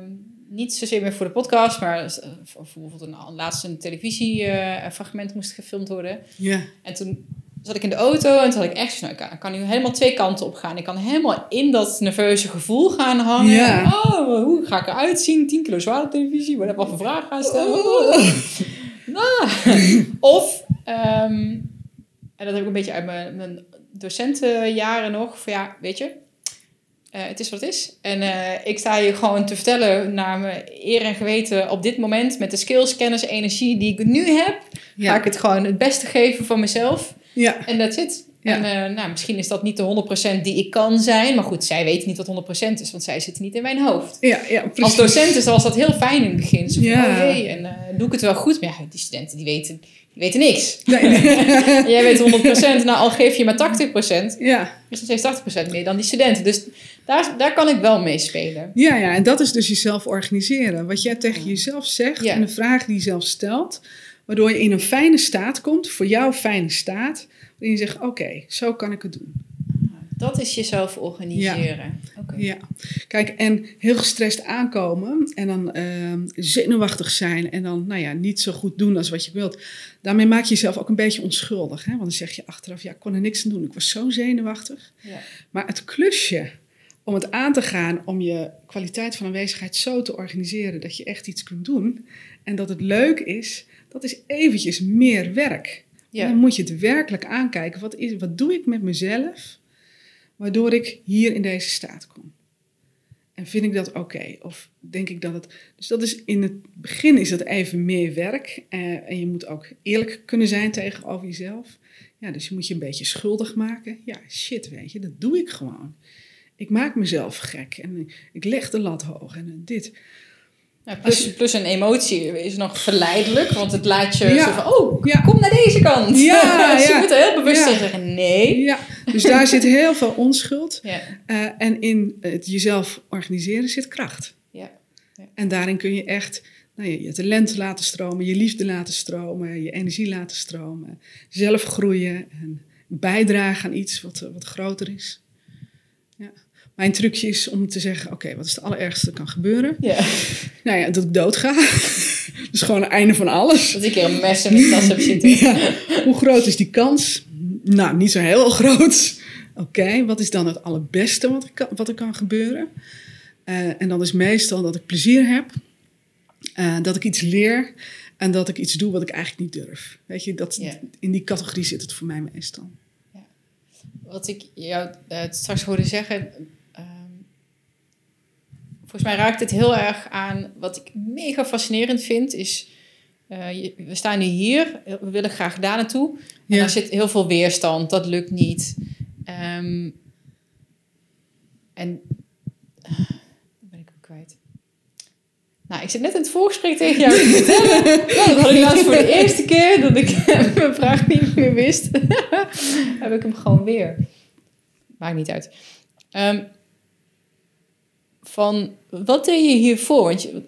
niet zozeer meer voor de podcast, maar voor bijvoorbeeld een laatste televisiefragment uh, moest gefilmd worden. Ja. En toen zat ik in de auto en toen had ik echt nou, ik kan nu helemaal twee kanten op gaan. Ik kan helemaal in dat nerveuze gevoel gaan hangen. Ja. Oh, hoe ga ik eruit zien? tien kilo zwaar op televisie? Wat heb ik al voor vragen gaan stellen? Oh. Oh. Nou. Of, um, en dat heb ik een beetje uit mijn... mijn docentenjaren nog, van ja, weet je, uh, het is wat het is. En uh, ik sta je gewoon te vertellen naar mijn eer en geweten op dit moment, met de skills, kennis, energie die ik nu heb, ja. ga ik het gewoon het beste geven van mezelf. Ja. En that's it. Ja. En uh, nou, misschien is dat niet de honderd procent die ik kan zijn, maar goed, zij weten niet wat honderd procent is, want zij zitten niet in mijn hoofd. Ja, ja, precies. Als docent is, was dat heel fijn in het begin. Zo van, ja. oh, hey, en uh, doe ik het wel goed? Maar ja, die studenten, die weten... Je weet niks. Nee, nee. Jij weet honderd procent, nou al geef je maar tachtig procent. Ja. Is nog steeds tachtig procent meer dan die studenten. Dus daar, daar kan ik wel mee spelen. Ja, ja, en dat is dus jezelf organiseren. Wat jij tegen ja. jezelf zegt ja. en de vragen die je zelf stelt. Waardoor je in een fijne staat komt, voor jou fijne staat. Waarin je zegt, oké, okay, zo kan ik het doen. Dat is jezelf organiseren. Ja. Okay. ja. Kijk, en heel gestrest aankomen en dan uh, zenuwachtig zijn en dan nou ja, niet zo goed doen als wat je wilt. Daarmee maak je jezelf ook een beetje onschuldig. Hè? Want dan zeg je achteraf, ja, ik kon er niks aan doen. Ik was zo zenuwachtig. Ja. Maar het klusje om het aan te gaan, om je kwaliteit van aanwezigheid zo te organiseren dat je echt iets kunt doen en dat het leuk is, dat is eventjes meer werk. Ja. Dan moet je het werkelijk aankijken. Wat, is, wat doe ik met mezelf? Waardoor ik hier in deze staat kom. En vind ik dat oké? Okay? Of denk ik dat het... Dus dat is in het begin is dat even meer werk. Eh, en je moet ook eerlijk kunnen zijn tegenover jezelf. Ja, dus je moet je een beetje schuldig maken. Ja, shit, weet je, dat doe ik gewoon. Ik maak mezelf gek. En ik leg de lat hoog. En dit... Ja, plus, plus een emotie is nog verleidelijk, want het laat je ja. zo van, oh, ja. kom naar deze kant. Ja, dus je ja. moet er heel bewust ja. zeggen, nee. Ja. Dus daar zit heel veel onschuld. Ja. Uh, en in het jezelf organiseren zit kracht. Ja. Ja. En daarin kun je echt nou, je, je talent laten stromen, je liefde laten stromen, je energie laten stromen. Zelf groeien en bijdragen aan iets wat, wat groter is. Ja. Mijn trucje is om te zeggen, oké, okay, wat is het allerergste dat kan gebeuren? Ja. Nou ja, dat ik dood ga. Dus gewoon het einde van alles. Dat ik hier een mes in mijn tas heb zitten. Ja. Hoe groot is die kans? Nou, niet zo heel groot. Oké, okay, wat is dan het allerbeste wat er kan, wat er kan gebeuren? Uh, en dan is meestal dat ik plezier heb. Uh, dat ik iets leer. En dat ik iets doe wat ik eigenlijk niet durf. Weet je, dat, yeah. in die categorie zit het voor mij meestal. Ja. Wat ik jou uh, straks hoorde zeggen... Uh, volgens mij raakt het heel erg aan... Wat ik mega fascinerend vind is... Uh, je, we staan nu hier, we willen graag daar naartoe. En yeah. daar zit heel veel weerstand, dat lukt niet. Um, en... Uh, ben ik ook kwijt. Nou, ik zit net in het voorgesprek tegen jou te vertellen. Nou, dat had ik laatst voor de eerste keer dat ik mijn vraag niet meer wist. Heb ik hem gewoon weer. Maakt niet uit. Um, van, wat deed je hiervoor? Want je,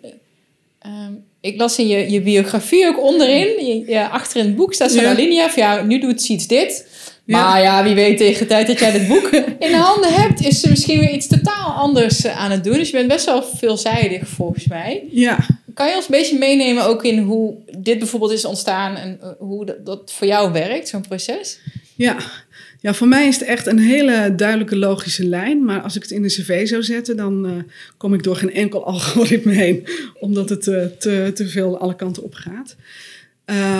um, ik las in je, je biografie ook onderin. Je, ja, achter in het boek staat zo'n ja. alinea van ja, nu doet Siets dit. Ja. Maar ja, wie weet tegen de tijd dat jij dit boek in de handen hebt... is ze misschien weer iets totaal anders aan het doen. Dus je bent best wel veelzijdig volgens mij. Ja. Kan je ons een beetje meenemen ook in hoe dit bijvoorbeeld is ontstaan... en hoe dat, dat voor jou werkt, zo'n proces? Ja. Ja, voor mij is het echt een hele duidelijke logische lijn. Maar als ik het in een cv zou zetten... dan uh, kom ik door geen enkel algoritme heen. Omdat het uh, te, te veel alle kanten op gaat.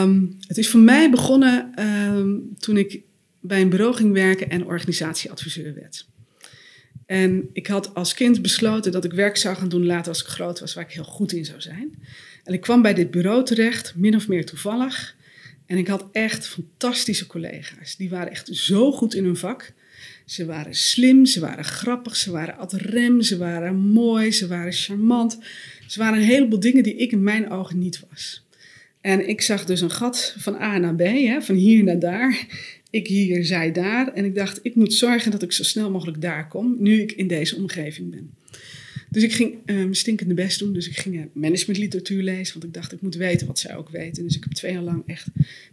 Um, het is voor mij begonnen um, toen ik... bij een bureau ging werken en organisatieadviseur werd. En ik had als kind besloten dat ik werk zou gaan doen later als ik groot was... waar ik heel goed in zou zijn. En ik kwam bij dit bureau terecht, min of meer toevallig. En ik had echt fantastische collega's. Die waren echt zo goed in hun vak. Ze waren slim, ze waren grappig, ze waren ad rem, ze waren mooi, ze waren charmant. Ze waren een heleboel dingen die ik in mijn ogen niet was. En ik zag dus een gat van A naar B, hè, van hier naar daar... Ik hier, zij daar. En ik dacht, ik moet zorgen dat ik zo snel mogelijk daar kom. Nu ik in deze omgeving ben. Dus ik ging uh, mijn stinkende best doen. Dus ik ging uh, managementliteratuur lezen. Want ik dacht, ik moet weten wat zij ook weten. Dus ik heb twee jaar lang echt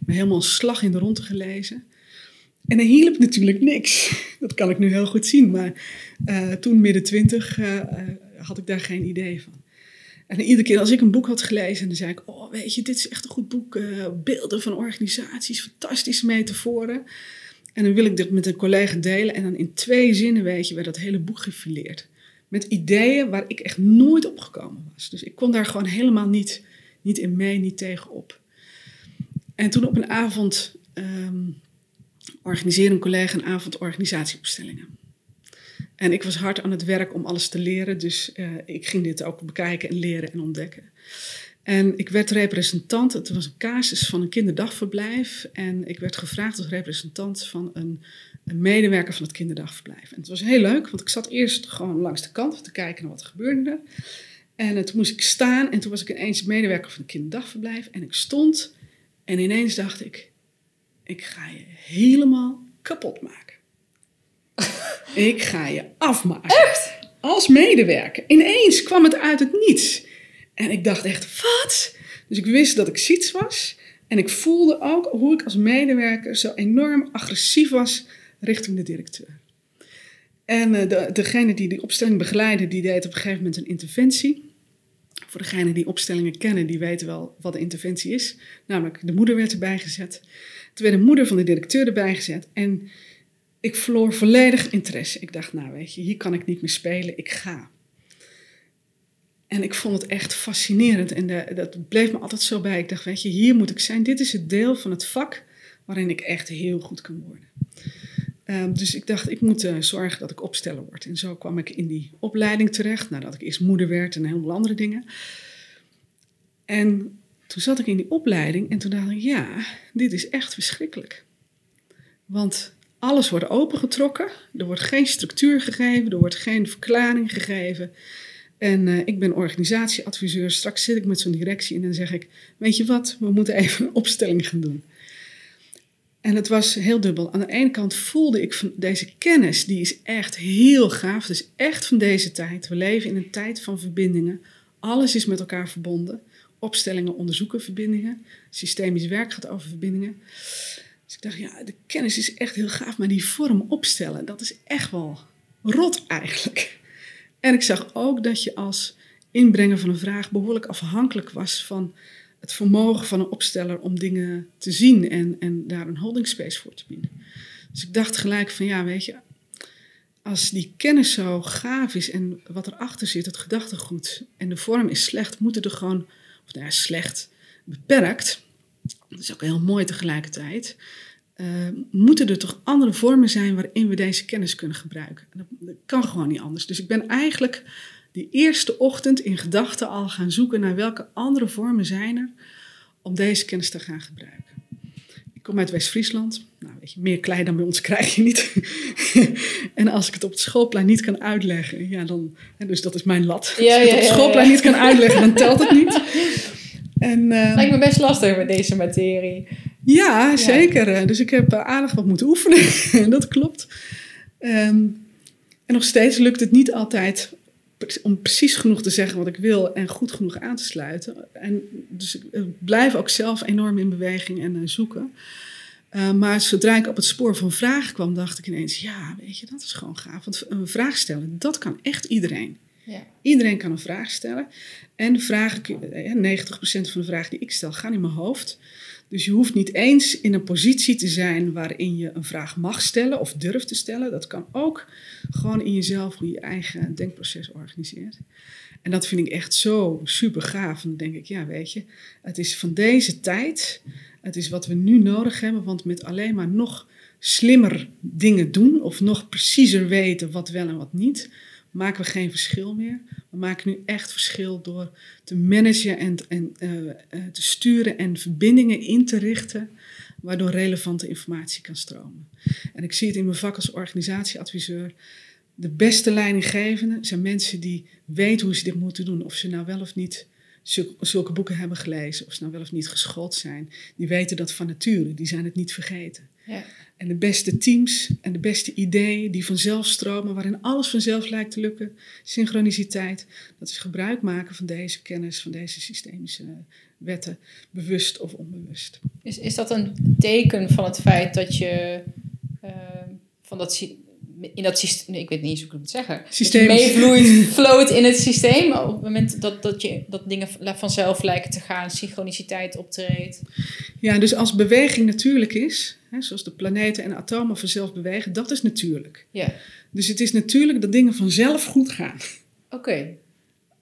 me helemaal een slag in de ronde gelezen. En dan hielp natuurlijk niks. Dat kan ik nu heel goed zien. Maar uh, toen midden twintig uh, uh, had ik daar geen idee van. En iedere keer als ik een boek had gelezen, dan zei ik... oh, weet je, dit is echt een goed boek. Uh, beelden van organisaties, fantastische metaforen. En dan wil ik dit met een collega delen. En dan in twee zinnen, weet je, werd dat hele boek gefileerd. Met ideeën waar ik echt nooit op gekomen was. Dus ik kon daar gewoon helemaal niet, niet in mee, niet tegen op. En toen op een avond... Um, organiseerde een collega een avond organisatieopstellingen. En ik was hard aan het werk om alles te leren. Dus uh, ik ging dit ook bekijken en leren en ontdekken. En ik werd representant. Het was een casus van een kinderdagverblijf. En ik werd gevraagd als representant van een, een medewerker van het kinderdagverblijf. En het was heel leuk, want ik zat eerst gewoon langs de kant te kijken naar wat er gebeurde. En uh, toen moest ik staan. En toen was ik ineens medewerker van het kinderdagverblijf. En ik stond. En ineens dacht ik, ik ga je helemaal kapot maken. Ik ga je afmaken. Echt? Als medewerker. Ineens kwam het uit het niets. En ik dacht echt, wat? Dus ik wist dat ik Siets was. En ik voelde ook hoe ik als medewerker zo enorm agressief was richting de directeur. En uh, de, degene die die opstelling begeleidde, die deed op een gegeven moment een interventie. Voor degenen die opstellingen kennen, die weten wel wat de interventie is. Namelijk, de moeder werd erbij gezet. Toen werd de moeder van de directeur erbij gezet. En... ik verloor volledig interesse. Ik dacht, nou weet je, hier kan ik niet meer spelen, ik ga. En ik vond het echt fascinerend en de, dat bleef me altijd zo bij. Ik dacht, weet je, hier moet ik zijn. Dit is het deel van het vak waarin ik echt heel goed kan worden. Um, dus ik dacht, ik moet uh, zorgen dat ik opsteller word. En zo kwam ik in die opleiding terecht, nadat ik eerst moeder werd en helemaal andere dingen. En toen zat ik in die opleiding en toen dacht ik, ja, dit is echt verschrikkelijk. Want... alles wordt opengetrokken, er wordt geen structuur gegeven, er wordt geen verklaring gegeven. En uh, ik ben organisatieadviseur, straks zit ik met zo'n directie en dan zeg ik... weet je wat, we moeten even een opstelling gaan doen. En het was heel dubbel. Aan de ene kant voelde ik van deze kennis, die is echt heel gaaf. Het is echt van deze tijd. We leven in een tijd van verbindingen. Alles is met elkaar verbonden. Opstellingen onderzoeken verbindingen. Systemisch werk gaat over verbindingen. Dus ik dacht, ja, de kennis is echt heel gaaf, maar die vorm opstellen, dat is echt wel rot eigenlijk. En ik zag ook dat je als inbrenger van een vraag behoorlijk afhankelijk was van het vermogen van een opsteller om dingen te zien en, en daar een holding space voor te bieden. Dus ik dacht gelijk van ja, weet je, als die kennis zo gaaf is en wat erachter zit, het gedachtegoed en de vorm is slecht, moeten er gewoon, of nou ja, slecht, beperkt, dat is ook heel mooi tegelijkertijd, uh, moeten er toch andere vormen zijn waarin we deze kennis kunnen gebruiken. Dat, dat kan gewoon niet anders. Dus ik ben eigenlijk die eerste ochtend in gedachten al gaan zoeken naar welke andere vormen zijn er om deze kennis te gaan gebruiken. Ik kom uit West-Friesland. Nou, weet je, meer klei dan bij ons krijg je niet. En als ik het op het schoolplein niet kan uitleggen, ja, dan, dus dat is mijn lat. Ja, als ik ja, het op het schoolplein ja, ja. niet kan uitleggen, dan telt het niet. En, uh, lijkt me best lastig met deze materie. Ja, zeker. Ja. Dus ik heb aardig wat moeten oefenen. Dat klopt. Um, en nog steeds lukt het niet altijd om precies genoeg te zeggen wat ik wil en goed genoeg aan te sluiten. En dus ik blijf ook zelf enorm in beweging en uh, zoeken. Uh, maar zodra ik op het spoor van vragen kwam, dacht ik ineens, ja, weet je, dat is gewoon gaaf. Want een vraag stellen, dat kan echt iedereen. Ja. Iedereen kan een vraag stellen. En vragen, negentig procent van de vragen die ik stel, gaan in mijn hoofd. Dus je hoeft niet eens in een positie te zijn waarin je een vraag mag stellen of durft te stellen. Dat kan ook gewoon in jezelf, hoe je, je eigen denkproces organiseert. En dat vind ik echt zo super gaaf. En dan denk ik, ja, weet je, het is van deze tijd. Het is wat we nu nodig hebben, want met alleen maar nog slimmer dingen doen of nog preciezer weten wat wel en wat niet, maken we geen verschil meer. We maken nu echt verschil door te managen en, en uh, te sturen en verbindingen in te richten, waardoor relevante informatie kan stromen. En ik zie het in mijn vak als organisatieadviseur. De beste leidinggevenden zijn mensen die weten hoe ze dit moeten doen. Of ze nou wel of niet zulke boeken hebben gelezen, of ze nou wel of niet geschoold zijn. Die weten dat van nature, die zijn het niet vergeten. Ja. En de beste teams en de beste ideeën die vanzelf stromen, waarin alles vanzelf lijkt te lukken, synchroniciteit, dat is gebruik maken van deze kennis, van deze systemische wetten, bewust of onbewust. Is, is dat een teken van het feit dat je uh, van dat in dat systeem, nee, ik weet niet eens hoe ik het moet zeggen, systeem meevloeit, float in het systeem op het moment dat, dat, je, dat dingen vanzelf lijken te gaan, synchroniciteit optreedt? Ja, dus als beweging natuurlijk is, hè, zoals de planeten en atomen vanzelf bewegen, dat is natuurlijk. Yeah. Dus het is natuurlijk dat dingen vanzelf goed gaan. Oké. Okay.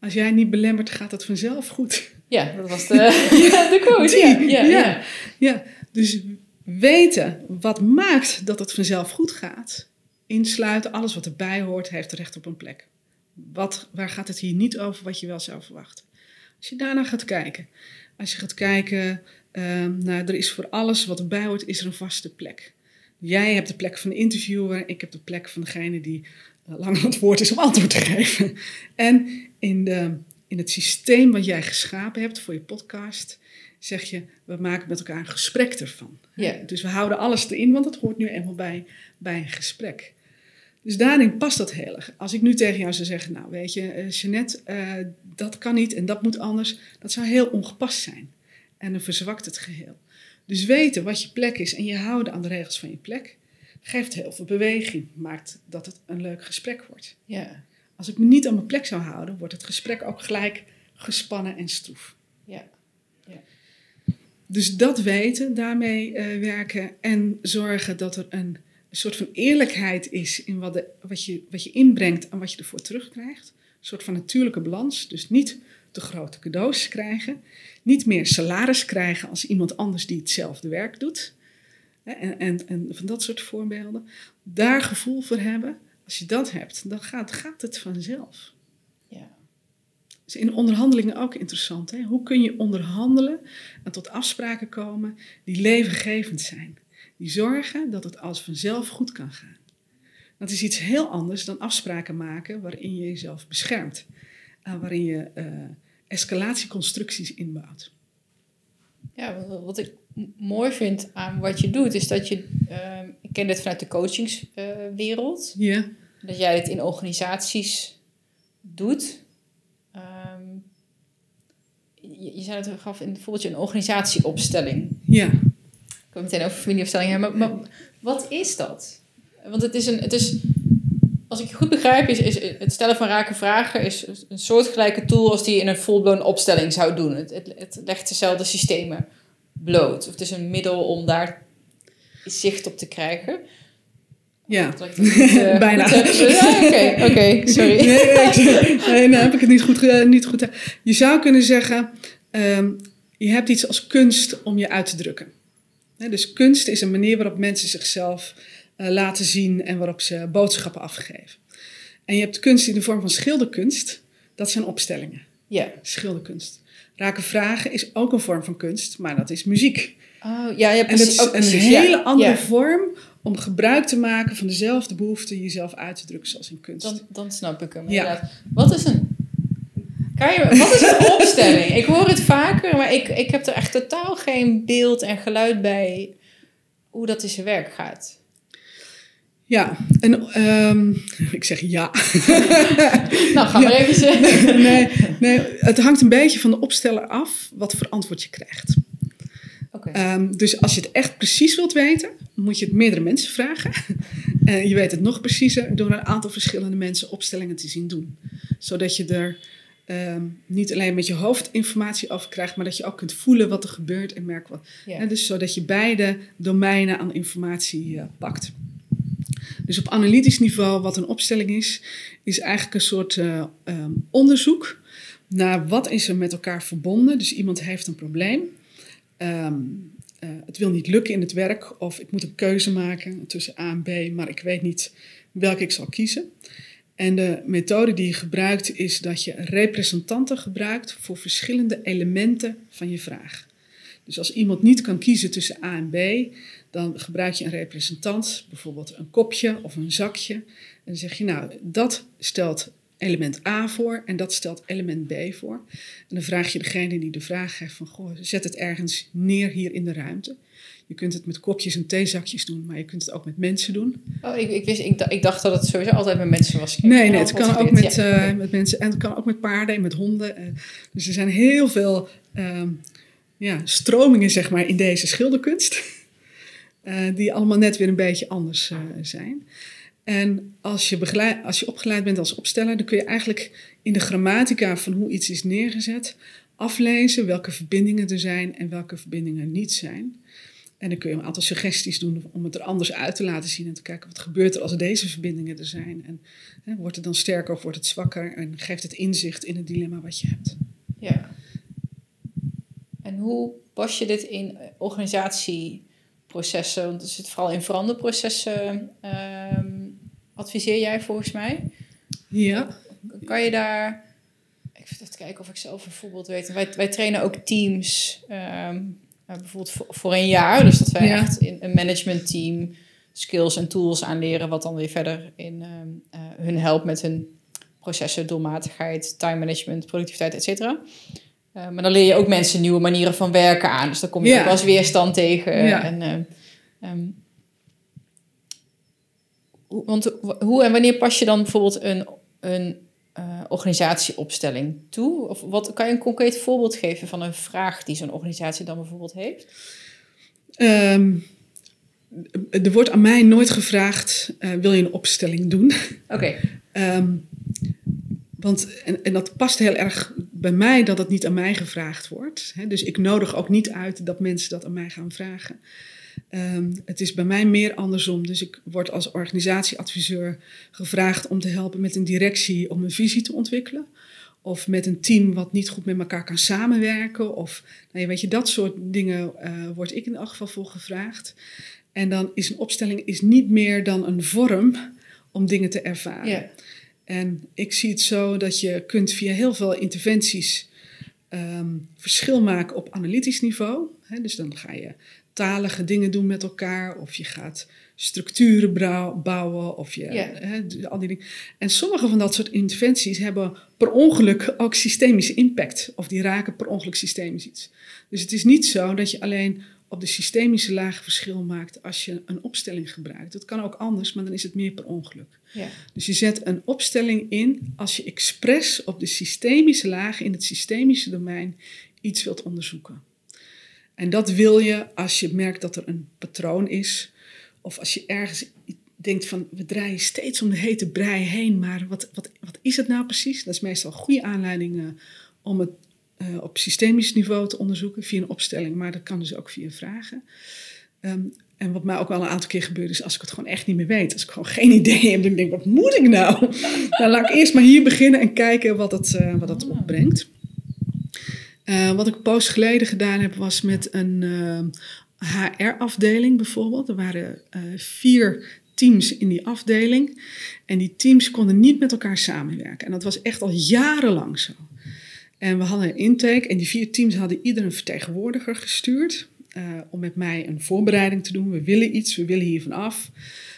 Als jij niet belemmert, gaat het vanzelf goed. Ja, dat was de, ja, de quote. Ja, ja, ja. Ja. Ja, dus weten wat maakt dat het vanzelf goed gaat, insluiten, alles wat erbij hoort, heeft recht op een plek. Wat, waar gaat het hier niet over wat je wel zou verwachten? Als je daarna gaat kijken, als je gaat kijken, uh, nou, er is voor alles wat erbij hoort, is er een vaste plek. Jij hebt de plek van de interviewer, ik heb de plek van degene die uh, lang aan het woord is om antwoord te geven. En in, de, in het systeem wat jij geschapen hebt voor je podcast, zeg je, we maken met elkaar een gesprek ervan. Yeah. Dus we houden alles erin, want dat hoort nu eenmaal bij, bij een gesprek. Dus daarin past dat heel erg. Als ik nu tegen jou zou zeggen, nou weet je, uh, Jeannette, uh, dat kan niet en dat moet anders. Dat zou heel ongepast zijn. En dan verzwakt het geheel. Dus weten wat je plek is en je houden aan de regels van je plek, geeft heel veel beweging. Maakt dat het een leuk gesprek wordt. Yeah. Als ik me niet aan mijn plek zou houden, wordt het gesprek ook gelijk gespannen en stroef. Ja. Yeah. Yeah. Dus dat weten, daarmee uh, werken en zorgen dat er een soort van eerlijkheid is in wat, de, wat, je, wat je inbrengt en wat je ervoor terugkrijgt. Een soort van natuurlijke balans, dus niet te grote cadeaus krijgen. Niet meer salaris krijgen als iemand anders die hetzelfde werk doet. En, en, en van dat soort voorbeelden. Daar gevoel voor hebben. Als je dat hebt, dan gaat, gaat het vanzelf. Dus in onderhandelingen ook interessant. Hè? Hoe kun je onderhandelen en tot afspraken komen die levengevend zijn? Die zorgen dat het als vanzelf goed kan gaan. Dat is iets heel anders dan afspraken maken waarin je jezelf beschermt. En waarin je uh, escalatieconstructies inbouwt. Ja, wat ik mooi vind aan wat je doet is dat je... Uh, ik ken dit vanuit de coachingswereld. Uh, yeah. Dat jij dit in organisaties doet... Um, je, je zei het er gaf in bijvoorbeeld een organisatieopstelling. Ja. Ik kom meteen over familieopstelling hebben, maar, maar wat is dat? Want het is een, het is, als ik het goed begrijp, is, is het stellen van raken vragen is een soortgelijke tool als die je in een full-blown opstelling zou doen. Het, het, het legt dezelfde systemen bloot. Of het is een middel om daar zicht op te krijgen. Ja, uh, bijna. Oké, okay, okay, sorry. Nee, nee, nee, nou heb ik het niet goed, uh, niet goed. Je zou kunnen zeggen, um, je hebt iets als kunst om je uit te drukken. He, dus kunst is een manier waarop mensen zichzelf uh, laten zien en waarop ze boodschappen afgeven. En je hebt kunst in de vorm van schilderkunst, dat zijn opstellingen. Ja. Schilderkunst. Raken vragen is ook een vorm van kunst, maar dat is muziek. Oh, ja, ja, precies. En dat is een hele ja. andere ja. vorm om gebruik te maken van dezelfde behoeften jezelf uit te drukken zoals in kunst. Dan, dan snap ik hem inderdaad. Ja. Wat is een, kan je, wat is een opstelling? Ik hoor het vaker, maar ik, ik heb er echt totaal geen beeld en geluid bij hoe dat in zijn werk gaat. Ja, en um, ik zeg ja. Nou, ga maar ja. even zeggen. Nee, nee, het hangt een beetje van de opsteller af wat voor antwoord je krijgt. Okay. Um, dus als je het echt precies wilt weten, moet je het meerdere mensen vragen. Uh, je weet het nog preciezer door een aantal verschillende mensen opstellingen te zien doen. Zodat je er um, niet alleen met je hoofd informatie over krijgt, maar dat je ook kunt voelen wat er gebeurt en merkt wat. Yeah. Uh, dus zodat je beide domeinen aan informatie uh, pakt. Dus op analytisch niveau, wat een opstelling is, is eigenlijk een soort uh, um, onderzoek naar wat is er met elkaar verbonden. Dus iemand heeft een probleem. Um, uh, het wil niet lukken in het werk of ik moet een keuze maken tussen A en B, maar ik weet niet welke ik zal kiezen. En de methode die je gebruikt is dat je representanten gebruikt voor verschillende elementen van je vraag. Dus als iemand niet kan kiezen tussen A en B, dan gebruik je een representant, bijvoorbeeld een kopje of een zakje. En dan zeg je, nou, dat stelt element A voor en dat stelt element B voor. En dan vraag je degene die de vraag heeft van, goh, zet het ergens neer hier in de ruimte. Je kunt het met kopjes en theezakjes doen, maar je kunt het ook met mensen doen. Oh, ik, ik, wist, ik, ik dacht dat het sowieso altijd met mensen was. Nee, nee, het kan ook met, ja. uh, met mensen en het kan ook met paarden en met honden. Uh, dus er zijn heel veel uh, ja, stromingen, zeg maar, in deze schilderkunst. Uh, die allemaal net weer een beetje anders uh, zijn. En als je, begeleid, als je opgeleid bent als opsteller, dan kun je eigenlijk in de grammatica van hoe iets is neergezet aflezen welke verbindingen er zijn en welke verbindingen er niet zijn. En dan kun je een aantal suggesties doen om het er anders uit te laten zien en te kijken wat gebeurt er als deze verbindingen er zijn. En hè, wordt het dan sterker of wordt het zwakker en geeft het inzicht in het dilemma wat je hebt. Ja. En hoe pas je dit in organisatieprocessen? Want het zit vooral in veranderprocessen. Um, Adviseer jij volgens mij? Ja. Kan je daar... Ik vind even kijken of ik zelf een voorbeeld weet. Wij, wij trainen ook teams. Um, bijvoorbeeld voor, voor een jaar. Dus dat wij ja. echt in een managementteam skills en tools aanleren. Wat dan weer verder in um, uh, hun helpt met hun processen, doelmatigheid, time management, productiviteit, et cetera. Uh, maar dan leer je ook mensen nieuwe manieren van werken aan. Dus dan kom je ja. ook als weerstand tegen. Ja. En, um, um, Want hoe en wanneer pas je dan bijvoorbeeld een, een uh, organisatieopstelling toe? Of wat, kan je een concreet voorbeeld geven van een vraag die zo'n organisatie dan bijvoorbeeld heeft? Um, er wordt aan mij nooit gevraagd, uh, wil je een opstelling doen? Oké. Okay. um, want, en, en dat past heel erg bij mij dat het niet aan mij gevraagd wordt. Hè? Dus ik nodig ook niet uit dat mensen dat aan mij gaan vragen. Um, het is bij mij meer andersom. Dus ik word als organisatieadviseur gevraagd om te helpen met een directie om een visie te ontwikkelen. Of met een team wat niet goed met elkaar kan samenwerken. Of nou, weet je, dat soort dingen uh, word ik in elk geval voor gevraagd. En dan is een opstelling is niet meer dan een vorm om dingen te ervaren. Yeah. En ik zie het zo dat je kunt via heel veel interventies um, verschil maken op analytisch niveau. He, dus dan ga je talige dingen doen met elkaar, of je gaat structuren bouwen, of je ja. hè, al die dingen. En sommige van dat soort interventies hebben per ongeluk ook systemische impact, of die raken per ongeluk systemisch iets. Dus het is niet zo dat je alleen op de systemische laag verschil maakt als je een opstelling gebruikt. Dat kan ook anders, maar dan is het meer per ongeluk. Ja. Dus je zet een opstelling in als je expres op de systemische laag, in het systemische domein, iets wilt onderzoeken. En dat wil je als je merkt dat er een patroon is. Of als je ergens denkt van, we draaien steeds om de hete brei heen. Maar wat, wat, wat is het nou precies? Dat is meestal een goede aanleiding om het uh, op systemisch niveau te onderzoeken. Via een opstelling, maar dat kan dus ook via vragen. Um, En wat mij ook wel een aantal keer gebeurt is als ik het gewoon echt niet meer weet. Als ik gewoon geen idee heb, dan denk ik, wat moet ik nou? Dan laat ik eerst maar hier beginnen en kijken wat dat, uh, wat dat opbrengt. Uh, wat ik een poos geleden gedaan heb, was met een uh, H R-afdeling bijvoorbeeld. Er waren uh, vier teams in die afdeling. En die teams konden niet met elkaar samenwerken. En dat was echt al jarenlang zo. En we hadden een intake en die vier teams hadden ieder een vertegenwoordiger gestuurd. Uh, om met mij een voorbereiding te doen. We willen iets, we willen hiervan af.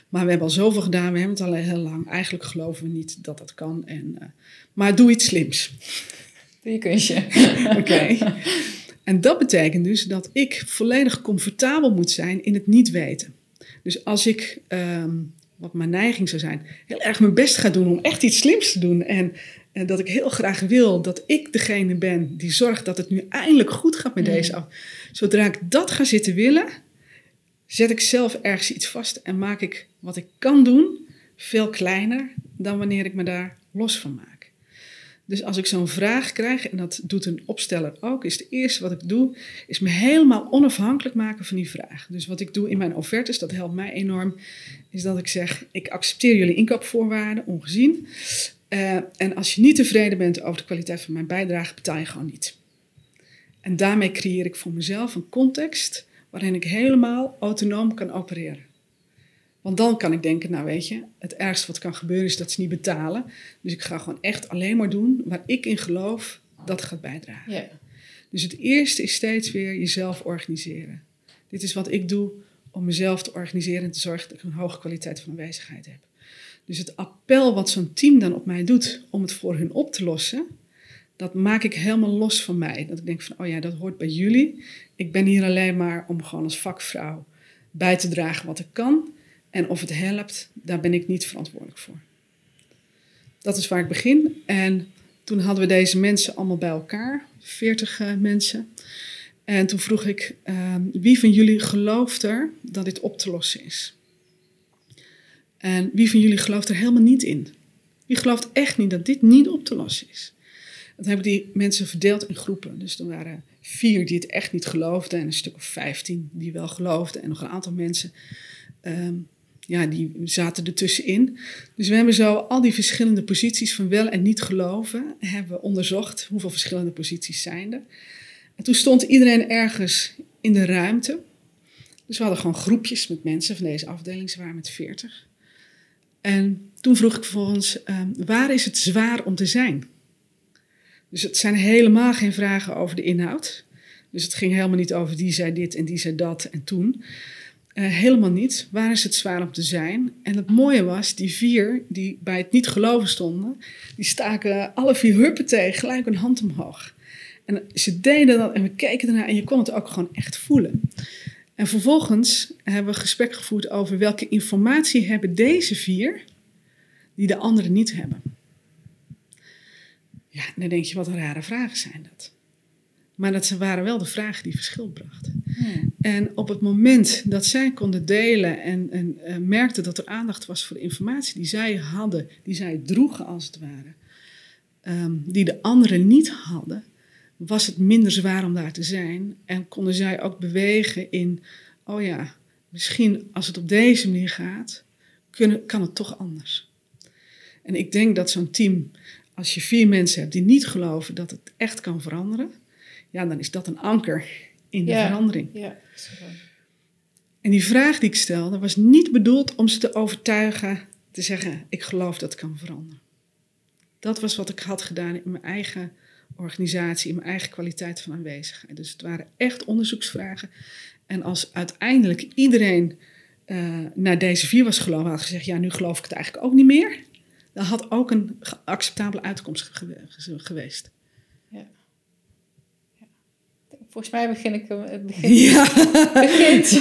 Maar we hebben al zoveel gedaan, we hebben het al heel lang. Eigenlijk geloven we niet dat dat kan. En, uh, maar doe iets slims. Doe je kunstje. Oké. Okay. En dat betekent dus dat ik volledig comfortabel moet zijn in het niet weten. Dus als ik, um, wat mijn neiging zou zijn, heel erg mijn best ga doen om echt iets slims te doen. En uh, dat ik heel graag wil dat ik degene ben die zorgt dat het nu eindelijk goed gaat met mm. deze af. Zodra ik dat ga zitten willen, zet ik zelf ergens iets vast en maak ik wat ik kan doen veel kleiner dan wanneer ik me daar los van maak. Dus als ik zo'n vraag krijg, en dat doet een opsteller ook, is het eerste wat ik doe, is me helemaal onafhankelijk maken van die vraag. Dus wat ik doe in mijn offertes, dat helpt mij enorm, is dat ik zeg, ik accepteer jullie inkoopvoorwaarden, ongezien. Uh, en als je niet tevreden bent over de kwaliteit van mijn bijdrage, betaal je gewoon niet. En daarmee creëer ik voor mezelf een context waarin ik helemaal autonoom kan opereren. Want dan kan ik denken, nou weet je, het ergste wat kan gebeuren is dat ze niet betalen. Dus ik ga gewoon echt alleen maar doen waar ik in geloof dat gaat bijdragen. Yeah. Dus het eerste is steeds weer jezelf organiseren. Dit is wat ik doe om mezelf te organiseren en te zorgen dat ik een hoge kwaliteit van aanwezigheid heb. Dus het appel wat zo'n team dan op mij doet om het voor hun op te lossen, dat maak ik helemaal los van mij. Dat ik denk van, oh ja, dat hoort bij jullie. Ik ben hier alleen maar om gewoon als vakvrouw bij te dragen wat ik kan. En of het helpt, daar ben ik niet verantwoordelijk voor. Dat is waar ik begin. En toen hadden we deze mensen allemaal bij elkaar. veertig uh, mensen. En toen vroeg ik, uh, wie van jullie gelooft er dat dit op te lossen is? En wie van jullie gelooft er helemaal niet in? Wie gelooft echt niet dat dit niet op te lossen is? En toen heb ik die mensen verdeeld in groepen. Dus er waren vier die het echt niet geloofden. En een stuk of vijftien die wel geloofden. En nog een aantal mensen... Um, Ja, die zaten ertussenin. Dus we hebben zo al die verschillende posities van wel en niet geloven... hebben we onderzocht hoeveel verschillende posities zijn er. En toen stond iedereen ergens in de ruimte. Dus we hadden gewoon groepjes met mensen van deze afdeling. Ze waren met veertig. En toen vroeg ik vervolgens, um, waar is het zwaar om te zijn? Dus het zijn helemaal geen vragen over de inhoud. Dus het ging helemaal niet over die zei dit en die zei dat en toen... Uh, helemaal niet. Waar is het zwaar om te zijn? En het mooie was, die vier die bij het niet geloven stonden... die staken alle vier huppatee gelijk een hand omhoog. En ze deden dat en we keken ernaar en je kon het ook gewoon echt voelen. En vervolgens hebben we gesprek gevoerd over... welke informatie hebben deze vier die de anderen niet hebben? Ja, dan denk je, wat een rare vragen zijn dat. Maar dat waren wel de vragen die verschil brachten. Hmm. En op het moment dat zij konden delen en, en uh, merkten dat er aandacht was voor de informatie die zij hadden, die zij droegen als het ware, um, die de anderen niet hadden, was het minder zwaar om daar te zijn. En konden zij ook bewegen in, oh ja, misschien als het op deze manier gaat, kunnen, kan het toch anders. En ik denk dat zo'n team, als je vier mensen hebt die niet geloven dat het echt kan veranderen, ja, dan is dat een anker in de ja, verandering. Ja, en die vraag die ik stelde was niet bedoeld om ze te overtuigen, te zeggen, ik geloof dat het kan veranderen. Dat was wat ik had gedaan in mijn eigen organisatie, in mijn eigen kwaliteit van aanwezigheid. Dus het waren echt onderzoeksvragen. En als uiteindelijk iedereen uh, naar deze vier was geloven, had gezegd, ja, nu geloof ik het eigenlijk ook niet meer. Dan had ook een acceptabele uitkomst ge- geweest. Ja. Volgens mij begin ik hem, het begint, ja. begint zo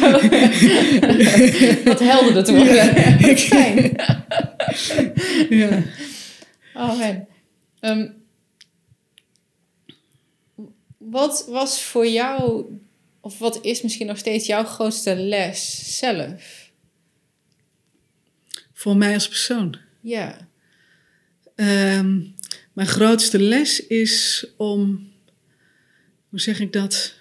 wat helderder te worden. Ja. Wat fijn. Ja. Oh man. Um, wat was voor jou, of wat is misschien nog steeds jouw grootste les zelf? Voor mij als persoon? Ja. Um, mijn grootste les is om... Hoe zeg ik dat?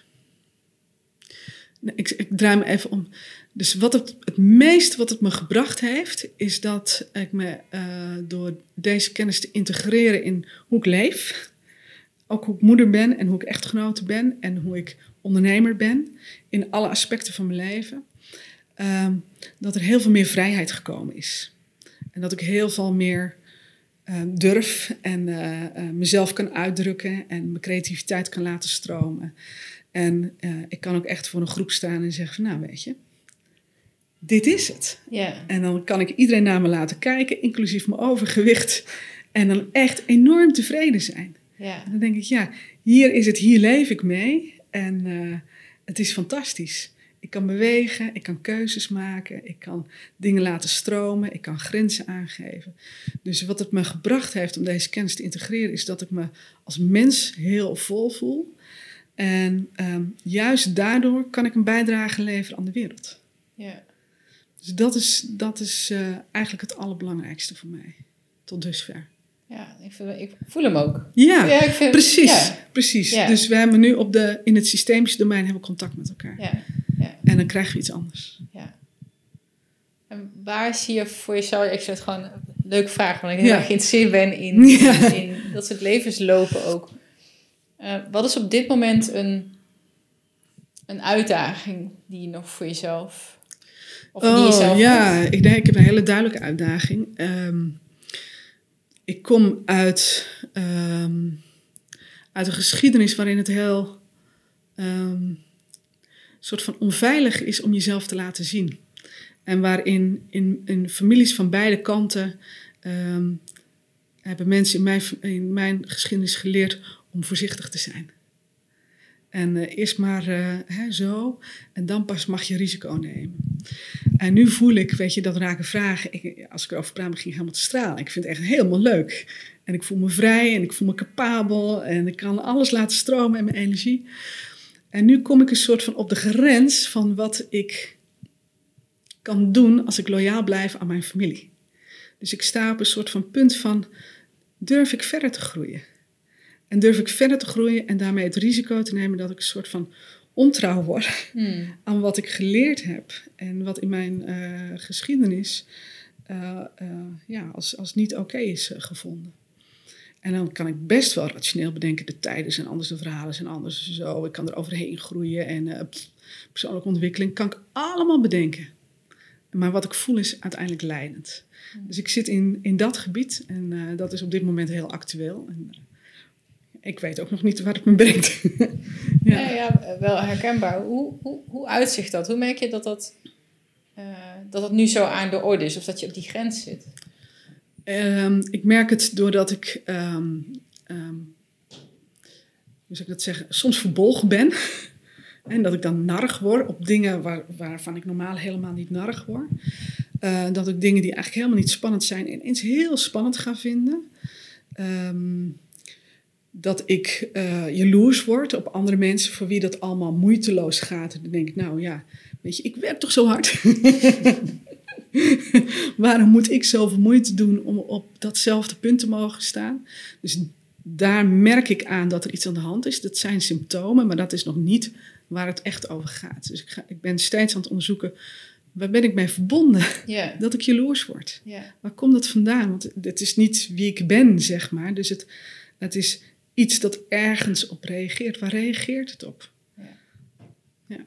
Nee, ik, ik draai me even om. Dus wat het, het meest wat het me gebracht heeft, is dat ik me uh, door deze kennis te integreren in hoe ik leef, ook hoe ik moeder ben en hoe ik echtgenote ben en hoe ik ondernemer ben, in alle aspecten van mijn leven, uh, dat er heel veel meer vrijheid gekomen is. En dat ik heel veel meer uh, durf en uh, uh, mezelf kan uitdrukken en mijn creativiteit kan laten stromen. En uh, ik kan ook echt voor een groep staan en zeggen van, nou weet je, dit is het. Yeah. En dan kan ik iedereen naar me laten kijken, inclusief mijn overgewicht. En dan echt enorm tevreden zijn. Yeah. Dan denk ik, ja, hier is het, hier leef ik mee. En uh, het is fantastisch. Ik kan bewegen, ik kan keuzes maken, ik kan dingen laten stromen, ik kan grenzen aangeven. Dus wat het me gebracht heeft om deze kennis te integreren, is dat ik me als mens heel vol voel. En um, juist daardoor kan ik een bijdrage leveren aan de wereld. Yeah. Dus dat is, dat is uh, eigenlijk het allerbelangrijkste voor mij. Tot dusver. Ja, ik, vind, ik voel hem ook. Ja, ja ik vind, precies. Ja. precies. Ja. Dus we hebben nu op de, in het systemische domein hebben we contact met elkaar. Ja. Ja. En dan krijg je iets anders. Ja. En waar zie je voor jezelf... Ik vind het gewoon een leuke vraag, want ik heel ja. erg geïnteresseerd ben in, ja. in, in dat soort levenslopen ook. Uh, wat is op dit moment een, een uitdaging die je nog voor jezelf... Of oh ja, ik denk ik heb een hele duidelijke uitdaging. Um, ik kom uit, um, uit een geschiedenis waarin het heel um, soort van onveilig is om jezelf te laten zien. En waarin in, in families van beide kanten um, hebben mensen in mijn, in mijn geschiedenis geleerd om voorzichtig te zijn. En uh, eerst maar uh, hè, zo, en dan pas mag je risico nemen. En nu voel ik, weet je, dat raken vragen. Ik, als ik erover praat, begin ik helemaal te stralen. Ik vind het echt helemaal leuk. En ik voel me vrij en ik voel me capabel. En ik kan alles laten stromen en mijn energie. En nu kom ik een soort van op de grens van wat ik kan doen als ik loyaal blijf aan mijn familie. Dus ik sta op een soort van punt van, durf ik verder te groeien? En durf ik verder te groeien en daarmee het risico te nemen dat ik een soort van ontrouw word mm. aan wat ik geleerd heb. En wat in mijn uh, geschiedenis uh, uh, ja, als, als niet oké okay is uh, gevonden. En dan kan ik best wel rationeel bedenken, de tijden zijn anders, de verhalen zijn anders. Zo, ik kan er overheen groeien en uh, persoonlijke ontwikkeling kan ik allemaal bedenken. Maar wat ik voel is uiteindelijk leidend. Mm. Dus ik zit in, in dat gebied en uh, dat is op dit moment heel actueel. En, uh, Ik weet ook nog niet waar het me brengt. ja. Ja, ja, wel herkenbaar. Hoe, hoe, hoe uitzicht dat? Hoe merk je dat dat, uh, dat dat nu zo aan de orde is? Of dat je op die grens zit? Um, ik merk het doordat ik... Um, um, hoe zou ik dat zeggen? Soms verbolgen ben. En dat ik dan narrig word op dingen waar, waarvan ik normaal helemaal niet narrig word. Uh, dat ik dingen die eigenlijk helemaal niet spannend zijn ineens heel spannend ga vinden. Um, Dat ik uh, jaloers word op andere mensen voor wie dat allemaal moeiteloos gaat. En dan denk ik, nou ja, weet je, ik werk toch zo hard. Waarom moet ik zoveel moeite doen om op datzelfde punt te mogen staan? Dus daar merk ik aan dat er iets aan de hand is. Dat zijn symptomen, maar dat is nog niet waar het echt over gaat. Dus ik, ga, ik ben steeds aan het onderzoeken, waar ben ik mee verbonden? Yeah. Dat ik jaloers word. Yeah. Waar komt dat vandaan? Want het is niet wie ik ben, zeg maar. Dus het, het is... iets dat ergens op reageert. Waar reageert het op? Ja, ja.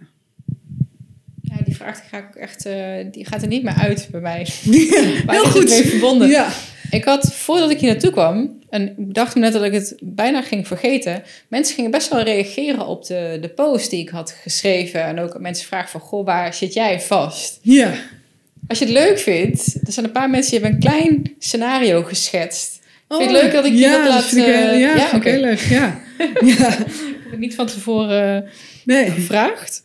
ja die vraag die ga ik echt, uh, die gaat er niet meer uit bij mij. Waar heel goed. Mee verbonden. Ja. Ik had, voordat ik hier naartoe kwam... en ik dacht me net dat ik het bijna ging vergeten... mensen gingen best wel reageren op de, de post die ik had geschreven... en ook mensen vragen van... goh, waar zit jij vast? Ja. Als je het leuk vindt... er zijn een paar mensen die hebben een klein scenario geschetst... Oh, vind je het leuk dat ik je ja, dat laat... Ik, uh, ja, ja oké, okay. leuk, ja. ja. Ik heb het niet van tevoren uh, nee. gevraagd.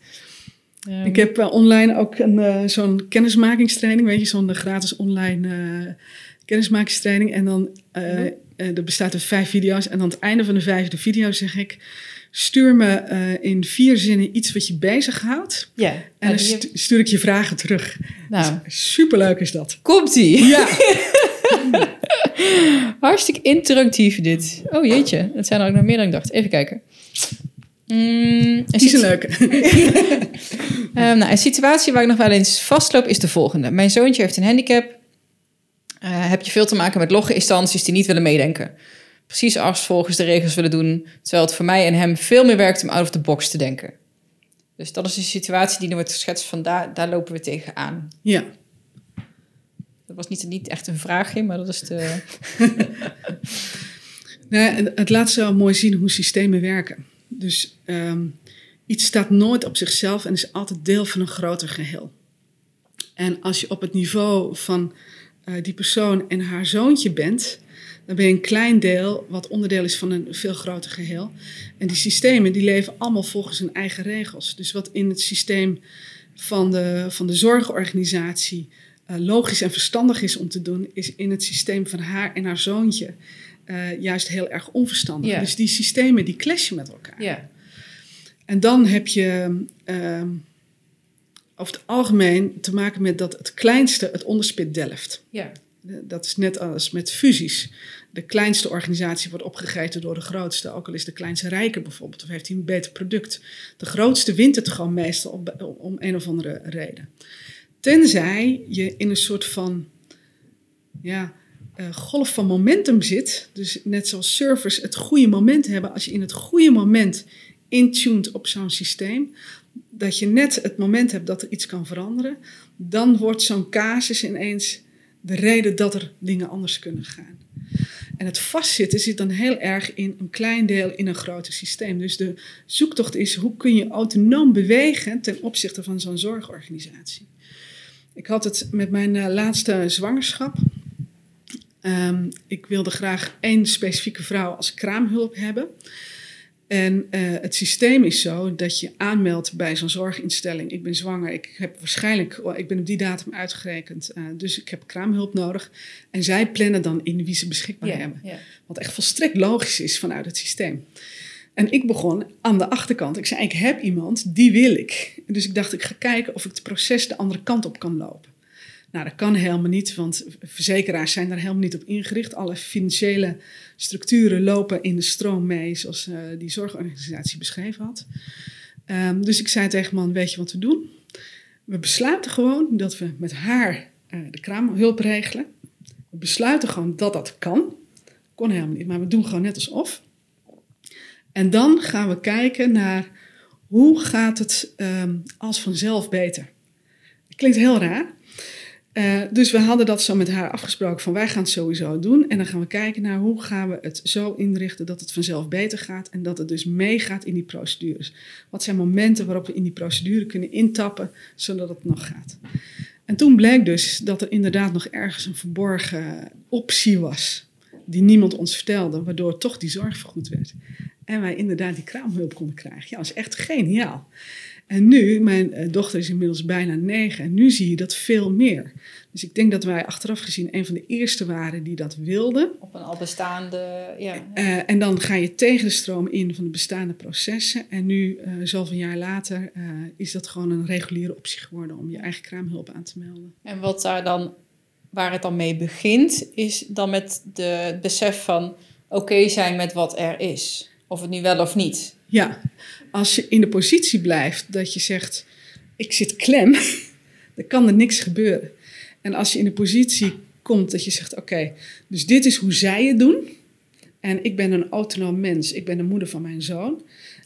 Um. Ik heb uh, online ook een, uh, zo'n kennismakingstraining, weet je, zo'n uh, gratis online uh, kennismakingstraining. En dan, uh, ja. uh, er bestaat uit vijf video's. En aan het einde van de vijfde video zeg ik, stuur me uh, in vier zinnen iets wat je bezighoudt. Ja. En nou, dan stu- je... stuur ik je vragen terug. Nou. Dus superleuk is dat. Komt-ie! Ja! Hartstikke interactief dit. Oh jeetje, dat zijn er ook nog meer dan ik dacht. Even kijken. Mm, die is een leuke. um, nou, een situatie waar ik nog wel eens vastloop is de volgende. Mijn zoontje heeft een handicap. Uh, heb je veel te maken met logge instanties die niet willen meedenken. Precies als volgens de regels willen doen. Terwijl het voor mij en hem veel meer werkt om out of the box te denken. Dus dat is een situatie die nu wordt geschetst van daar, daar lopen we tegenaan. Ja. Dat was niet, niet echt een vraagje, maar dat is de... nou, het laat zo mooi zien hoe systemen werken. Dus um, iets staat nooit op zichzelf en is altijd deel van een groter geheel. En als je op het niveau van uh, die persoon en haar zoontje bent... dan ben je een klein deel wat onderdeel is van een veel groter geheel. En die systemen die leven allemaal volgens hun eigen regels. Dus wat in het systeem van de, van de zorgorganisatie uh, logisch en verstandig is om te doen... is in het systeem van haar en haar zoontje... Uh, juist heel erg onverstandig. Yeah. Dus die systemen die clashen met elkaar. Yeah. En dan heb je uh, over het algemeen te maken met dat het kleinste het onderspit delft. Yeah. Dat is net als met fusies. De kleinste organisatie wordt opgegeten door de grootste. Ook al is de kleinste rijker bijvoorbeeld. Of heeft hij een beter product. De grootste wint het gewoon meestal op, om een of andere reden. Tenzij je in een soort van... ja. Uh, golf van momentum zit. Dus net zoals surfers het goede moment hebben. Als je in het goede moment intuned op zo'n systeem. Dat je net het moment hebt dat er iets kan veranderen. Dan wordt zo'n casus ineens de reden dat er dingen anders kunnen gaan. En het vastzitten zit dan heel erg in een klein deel in een groter systeem. Dus de zoektocht is hoe kun je autonoom bewegen ten opzichte van zo'n zorgorganisatie. Ik had het met mijn uh, laatste zwangerschap... Um, ik wilde graag één specifieke vrouw als kraamhulp hebben. En uh, het systeem is zo dat je aanmeldt bij zo'n zorginstelling. Ik ben zwanger, ik heb waarschijnlijk, oh, ik ben op die datum uitgerekend. Uh, dus ik heb kraamhulp nodig. En zij plannen dan in wie ze beschikbaar yeah, hebben. Yeah. Wat echt volstrekt logisch is vanuit het systeem. En ik begon aan de achterkant. Ik zei, ik heb iemand, die wil ik. Dus ik dacht, ik ga kijken of ik het proces de andere kant op kan lopen. Nou, dat kan helemaal niet, want verzekeraars zijn daar helemaal niet op ingericht. Alle financiële structuren lopen in de stroom mee, zoals uh, die zorgorganisatie beschreven had. Um, dus ik zei tegen man, weet je wat we doen? We besluiten gewoon dat we met haar uh, de kraamhulp regelen. We besluiten gewoon dat dat kan. Kon helemaal niet, maar we doen gewoon net alsof. En dan gaan we kijken naar hoe gaat het um, als vanzelf beter. Dat klinkt heel raar. Uh, dus we hadden dat zo met haar afgesproken van wij gaan het sowieso doen. En dan gaan we kijken naar hoe gaan we het zo inrichten dat het vanzelf beter gaat. En dat het dus meegaat in die procedures. Wat zijn momenten waarop we in die procedure kunnen intappen zodat het nog gaat. En toen bleek dus dat er inderdaad nog ergens een verborgen optie was. Die niemand ons vertelde, waardoor toch die zorg vergoed werd. En wij inderdaad die kraamhulp konden krijgen. Ja, dat is echt geniaal. En nu, mijn dochter is inmiddels bijna negen en nu zie je dat veel meer. Dus ik denk dat wij achteraf gezien een van de eerste waren die dat wilden. Op een al bestaande... Ja, ja. Uh, en dan ga je tegen de stroom in van de bestaande processen. En nu, uh, zoveel jaar later, uh, is dat gewoon een reguliere optie geworden om je eigen kraamhulp aan te melden. En wat daar dan, waar het dan mee begint, is dan met de, het besef van oké zijn met wat er is. Of het nu wel of niet. Ja, als je in de positie blijft dat je zegt, ik zit klem, dan kan er niks gebeuren. En als je in de positie komt dat je zegt, oké, okay, dus dit is hoe zij het doen. En ik ben een autonoom mens, ik ben de moeder van mijn zoon.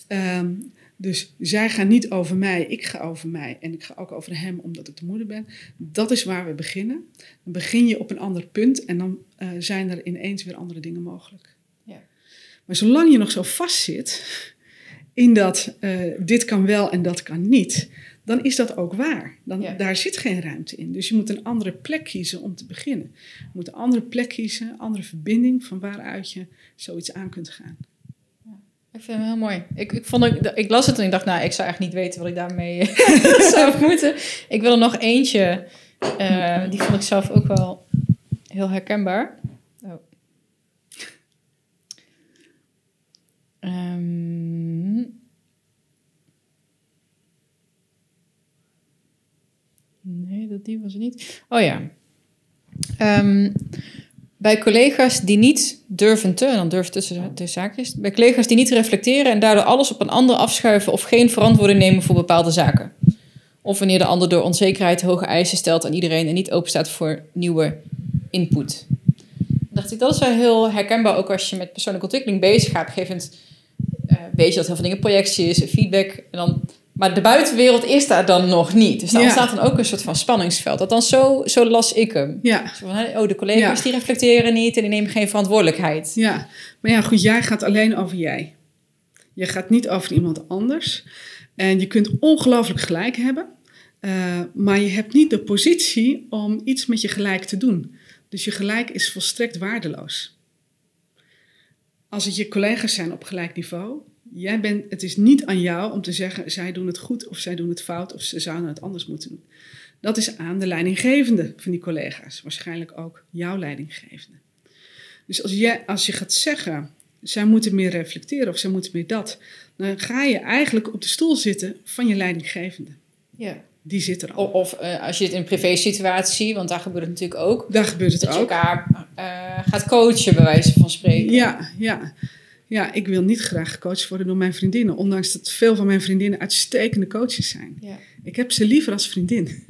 Um, dus zij gaan niet over mij, ik ga over mij. En ik ga ook over hem, omdat ik de moeder ben. Dat is waar we beginnen. Dan begin je op een ander punt en dan uh, zijn er ineens weer andere dingen mogelijk. Ja. Maar zolang je nog zo vast zit... in dat uh, dit kan wel en dat kan niet, dan is dat ook waar. Dan, ja. Daar zit geen ruimte in. Dus je moet een andere plek kiezen om te beginnen. Je moet een andere plek kiezen, een andere verbinding van waaruit je zoiets aan kunt gaan. Ja, ik vind het heel mooi. Ik, ik, vond, ik, ik las het en ik dacht, nou, ik zou echt niet weten wat ik daarmee zou moeten. Ik wil er nog eentje. Uh, die vond ik zelf ook wel heel herkenbaar. Oh. Um, nee, dat die was het niet. Oh ja. Um, bij collega's die niet durven te, en dan durven tussen de zaakjes, bij collega's die niet reflecteren en daardoor alles op een ander afschuiven of geen verantwoording nemen voor bepaalde zaken. Of wanneer de ander door onzekerheid hoge eisen stelt aan iedereen en niet openstaat voor nieuwe input. Dacht ik, dat is wel heel herkenbaar, ook als je met persoonlijke ontwikkeling bezig gaat. Op een gegeven moment uh, weet je dat heel veel dingen projectie is, feedback. En dan, maar de buitenwereld is daar dan nog niet. Dus daar ja. ontstaat dan ook een soort van spanningsveld. Dat dan zo, zo las ik hem. Ja. Zo van, oh, de collega's ja. die reflecteren niet en die nemen geen verantwoordelijkheid. Ja, maar ja, goed, jij gaat alleen over jij. Je gaat niet over iemand anders. En je kunt ongelooflijk gelijk hebben. Uh, maar je hebt niet de positie om iets met je gelijk te doen. Dus je gelijk is volstrekt waardeloos. Als het je collega's zijn op gelijk niveau, jij bent, het is niet aan jou om te zeggen, zij doen het goed of zij doen het fout of ze zouden het anders moeten doen. Dat is aan de leidinggevende van die collega's, waarschijnlijk ook jouw leidinggevende. Dus als, jij, als je gaat zeggen, zij moeten meer reflecteren of zij moeten meer dat, dan ga je eigenlijk op de stoel zitten van je leidinggevende. Ja. Die zit er al. Of uh, als je het in een privé-situatie, want daar gebeurt het natuurlijk ook. Daar gebeurt het dat ook. Dat je elkaar uh, gaat coachen, bij wijze van spreken. Ja, ja. ja, ik wil niet graag gecoacht worden door mijn vriendinnen. Ondanks dat veel van mijn vriendinnen uitstekende coaches zijn. Ja. Ik heb ze liever als vriendin.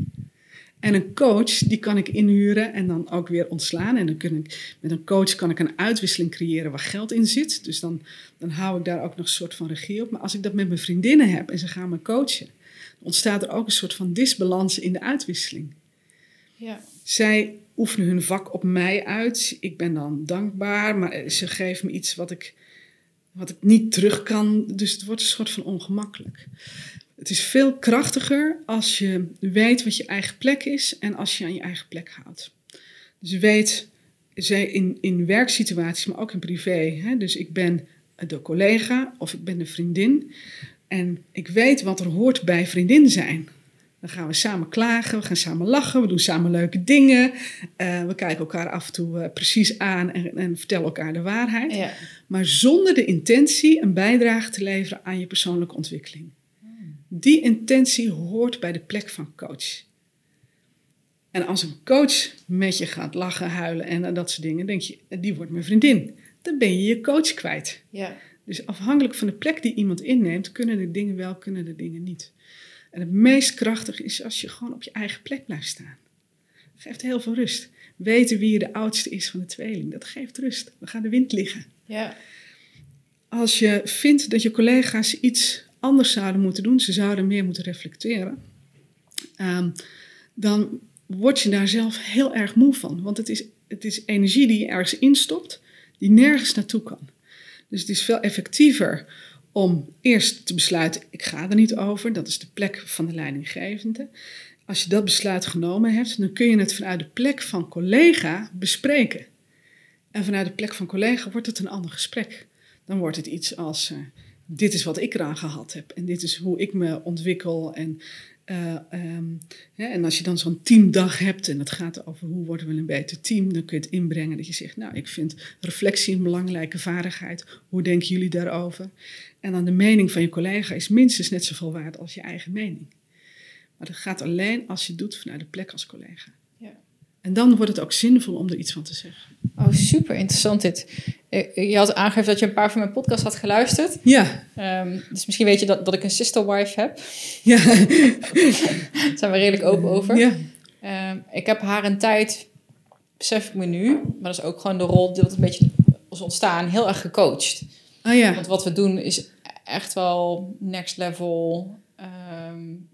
En een coach, die kan ik inhuren en dan ook weer ontslaan. En dan kun ik, met een coach kan ik een uitwisseling creëren waar geld in zit. Dus dan, dan hou ik daar ook nog een soort van regie op. Maar als ik dat met mijn vriendinnen heb en ze gaan me coachen, ontstaat er ook een soort van disbalans in de uitwisseling. Ja. Zij oefenen hun vak op mij uit. Ik ben dan dankbaar, maar ze geven me iets wat ik, wat ik niet terug kan. Dus het wordt een soort van ongemakkelijk. Het is veel krachtiger als je weet wat je eigen plek is en als je aan je eigen plek houdt. Dus weet, in, in werksituaties, maar ook in privé. Hè? Dus ik ben de collega of ik ben de vriendin. En ik weet wat er hoort bij vriendin zijn. Dan gaan we samen klagen, we gaan samen lachen, we doen samen leuke dingen. Uh, we kijken elkaar af en toe uh, precies aan en, en vertellen elkaar de waarheid. Ja. Maar zonder de intentie een bijdrage te leveren aan je persoonlijke ontwikkeling. Die intentie hoort bij de plek van coach. En als een coach met je gaat lachen, huilen en uh, dat soort dingen, denk je, die wordt mijn vriendin. Dan ben je je coach kwijt. Ja. Dus afhankelijk van de plek die iemand inneemt, kunnen de dingen wel, kunnen de dingen niet. En het meest krachtig is als je gewoon op je eigen plek blijft staan. Dat geeft heel veel rust. Weten wie je de oudste is van de tweeling, dat geeft rust. We gaan de wind liggen. Ja. Als je vindt dat je collega's iets anders zouden moeten doen, ze zouden meer moeten reflecteren, um, dan word je daar zelf heel erg moe van. Want het is, het is energie die je ergens instopt, die nergens naartoe kan. Dus het is veel effectiever om eerst te besluiten, ik ga er niet over. Dat is de plek van de leidinggevende. Als je dat besluit genomen hebt, dan kun je het vanuit de plek van collega bespreken. En vanuit de plek van collega wordt het een ander gesprek. Dan wordt het iets als, uh, dit is wat ik eraan gehad heb. En dit is hoe ik me ontwikkel. En, uh, um, ja, en als je dan zo'n teamdag hebt en het gaat over hoe worden we een beter team, dan kun je het inbrengen dat je zegt, nou, ik vind reflectie een belangrijke vaardigheid. Hoe denken jullie daarover? En dan de mening van je collega is minstens net zoveel waard als je eigen mening. Maar dat gaat alleen als je het doet vanuit de plek als collega. Ja. En dan wordt het ook zinvol om er iets van te zeggen. Oh, super interessant dit. Je had aangegeven dat je een paar van mijn podcasts had geluisterd. Ja. Um, dus misschien weet je dat, dat ik een sisterwife heb. Ja. Daar zijn we redelijk open over. Ja. Um, ik heb haar een tijd, besef ik me nu, maar dat is ook gewoon de rol die een beetje is ontstaan, heel erg gecoacht. Ah ja. Want wat we doen is echt wel next level. Um,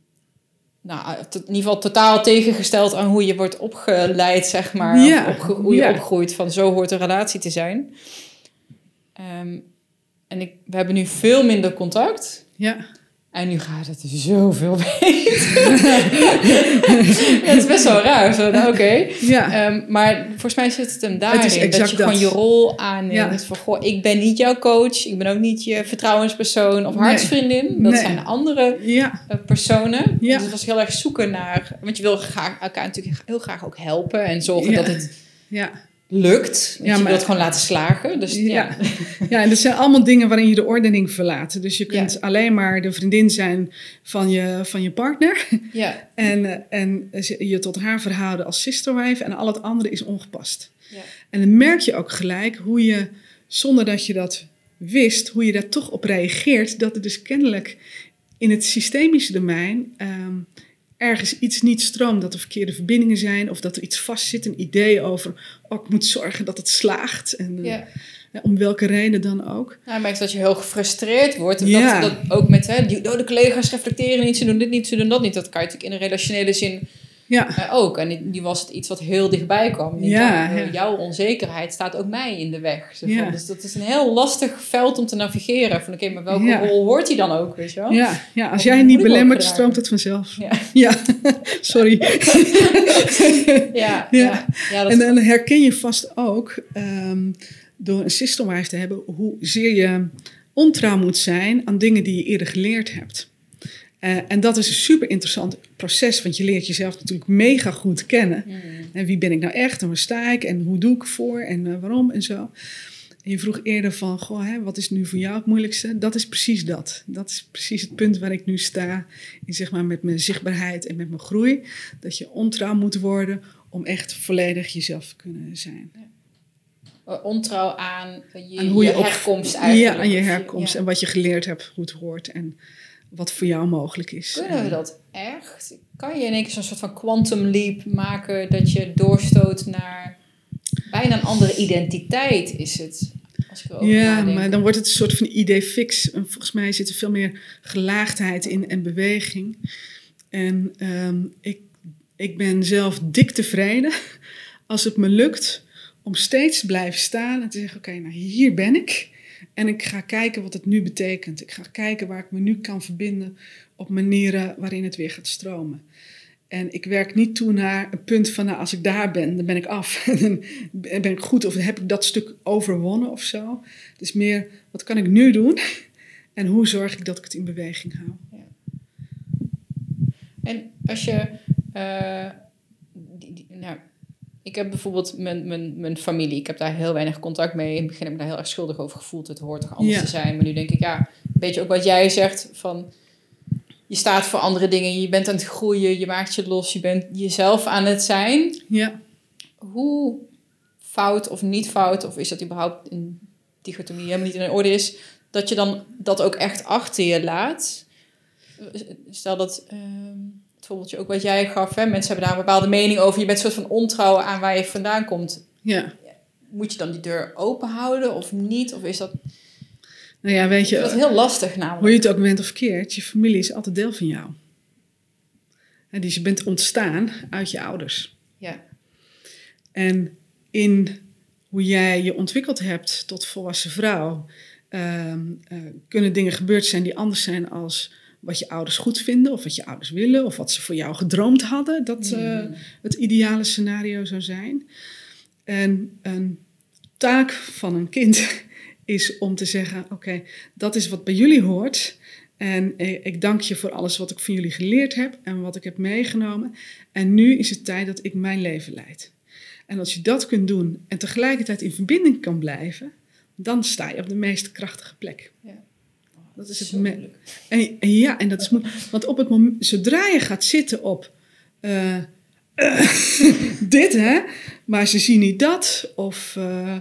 Nou, in ieder geval totaal tegengesteld aan hoe je wordt opgeleid, zeg maar. Ja, opge- hoe je ja. opgroeit, van zo hoort een relatie te zijn. Um, en ik, we hebben nu veel minder contact. Ja. En nu gaat het zoveel beter. Ja, het is best wel raar. Zo, nou, oké. Ja. Um, maar volgens mij zit het hem daarin. Het is exact dat je dat. Gewoon je rol aanneemt. Ja. Van, goh, ik ben niet jouw coach. Ik ben ook niet je vertrouwenspersoon of hartsvriendin. Nee. Dat nee. zijn andere ja. personen. Ja. Dus het was heel erg zoeken naar. Want je wil graag, elkaar natuurlijk heel graag ook helpen. En zorgen ja. dat het ja. lukt. Ja, je maar, wilt gewoon laten slagen. Dus, ja. Ja. ja, en dat zijn allemaal dingen waarin je de ordening verlaat. Dus je kunt ja. alleen maar de vriendin zijn van je, van je partner. Ja. En, en je tot haar verhouden als sisterwife. En al het andere is ongepast. Ja. En dan merk je ook gelijk hoe je, zonder dat je dat wist, hoe je daar toch op reageert, dat er dus kennelijk in het systemische domein um, ergens iets niet stroomt, dat er verkeerde verbindingen zijn of dat er iets vastzit, een idee over, oh, ik moet zorgen dat het slaagt en uh, ja. om welke reden dan ook. Nou, je merkt dat je heel gefrustreerd wordt. En ja. dat, dat ook met, hè, die, oh, de collega's reflecteren niet, ze doen dit niet, ze doen dat niet. Dat kan je natuurlijk in een relationele zin ja. eh, ook. En die, die was het iets wat heel dichtbij kwam. Die ja, dacht, ja. Jouw onzekerheid staat ook mij in de weg. Zo, ja. Dus dat is een heel lastig veld om te navigeren. Van oké, okay, maar welke ja. rol hoort hij dan ook, weet je wel? Ja, ja als jij niet belemmert, stroomt het vanzelf. Ja, ja. Sorry. ja, ja. Ja. Ja, dat en dan herken je vast ook... Um, door een systemwijs te hebben, hoezeer je ontrouw moet zijn aan dingen die je eerder geleerd hebt. Uh, en dat is een super interessant proces, want je leert jezelf natuurlijk mega goed kennen. Mm. En wie ben ik nou echt en waar sta ik en hoe doe ik voor en uh, waarom en zo. En je vroeg eerder van, goh, hè, wat is nu voor jou het moeilijkste? Dat is precies dat. Dat is precies het punt waar ik nu sta, in, zeg maar, met mijn zichtbaarheid en met mijn groei. Dat je ontrouw moet worden om echt volledig jezelf te kunnen zijn. Ja. Ontrouw aan je, aan hoe je, je op, herkomst eigenlijk. Ja, aan je herkomst ja. en wat je geleerd hebt, goed hoort en wat voor jou mogelijk is. Kunnen we dat echt? Kan je in één keer zo'n soort van quantum leap maken dat je doorstoot naar bijna een andere identiteit is het? Als ik erover ja, nadenk. Maar dan wordt het een soort van idee fix. En volgens mij zit er veel meer gelaagdheid in en beweging. En um, ik, ik ben zelf dik tevreden als het me lukt om steeds te blijven staan en te zeggen, oké, okay, nou hier ben ik. En ik ga kijken wat het nu betekent. Ik ga kijken waar ik me nu kan verbinden op manieren waarin het weer gaat stromen. En ik werk niet toe naar een punt van, nou, als ik daar ben, dan ben ik af. En dan ben ik goed of heb ik dat stuk overwonnen of zo. Het is meer, wat kan ik nu doen? En hoe zorg ik dat ik het in beweging hou? Ja. En als je... Uh, die, die, nou. Ik heb bijvoorbeeld mijn, mijn, mijn familie. Ik heb daar heel weinig contact mee. In het begin heb ik daar heel erg schuldig over gevoeld. Het hoort toch anders ja. te zijn. Maar nu denk ik, ja, een beetje ook wat jij zegt. Van, je staat voor andere dingen. Je bent aan het groeien. Je maakt je los. Je bent jezelf aan het zijn. Ja. Hoe fout of niet fout, of is dat überhaupt een dichotomie helemaal niet in orde is, dat je dan dat ook echt achter je laat. Stel dat... Uh, bijvoorbeeld ook wat jij gaf, hè? Mensen hebben daar een bepaalde mening over. Je bent een soort van ontrouw aan waar je vandaan komt. Ja. Moet je dan die deur open houden of niet? Of is dat... Nou ja, weet je... Dat is heel lastig namelijk. Hoe je het ook bent of keert, je familie is altijd deel van jou. En dus je bent ontstaan uit je ouders. Ja. En in hoe jij je ontwikkeld hebt tot volwassen vrouw... Uh, uh, kunnen dingen gebeurd zijn die anders zijn als... wat je ouders goed vinden of wat je ouders willen... of wat ze voor jou gedroomd hadden... dat uh, het ideale scenario zou zijn. En een taak van een kind is om te zeggen... oké, okay, dat is wat bij jullie hoort... en ik dank je voor alles wat ik van jullie geleerd heb... en wat ik heb meegenomen... en nu is het tijd dat ik mijn leven leid. En als je dat kunt doen... en tegelijkertijd in verbinding kan blijven... dan sta je op de meest krachtige plek. Ja. Dat is het me- en, en ja, en dat is moeilijk. Want op het moment, zodra je gaat zitten op uh, uh, dit, hè, maar ze zien niet dat, of uh,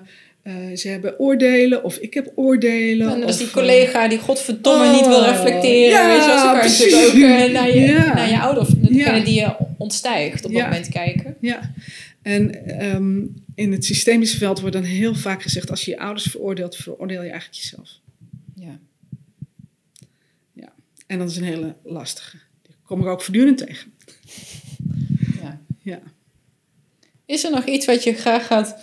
uh, ze hebben oordelen, of ik heb oordelen. En dan is die collega die godverdomme oh, niet wil reflecteren. Ja, weet je, als elkaar natuurlijk ook uh, naar, je, ja. naar je ouders, degene ja. die je ontstijgt op dat ja. moment kijken. Ja, en um, in het systemische veld wordt dan heel vaak gezegd, als je je ouders veroordeelt, veroordeel je eigenlijk jezelf. Ja. En dat is een hele lastige. Die kom ik ook voortdurend tegen. Ja. Ja. Is er nog iets wat je graag gaat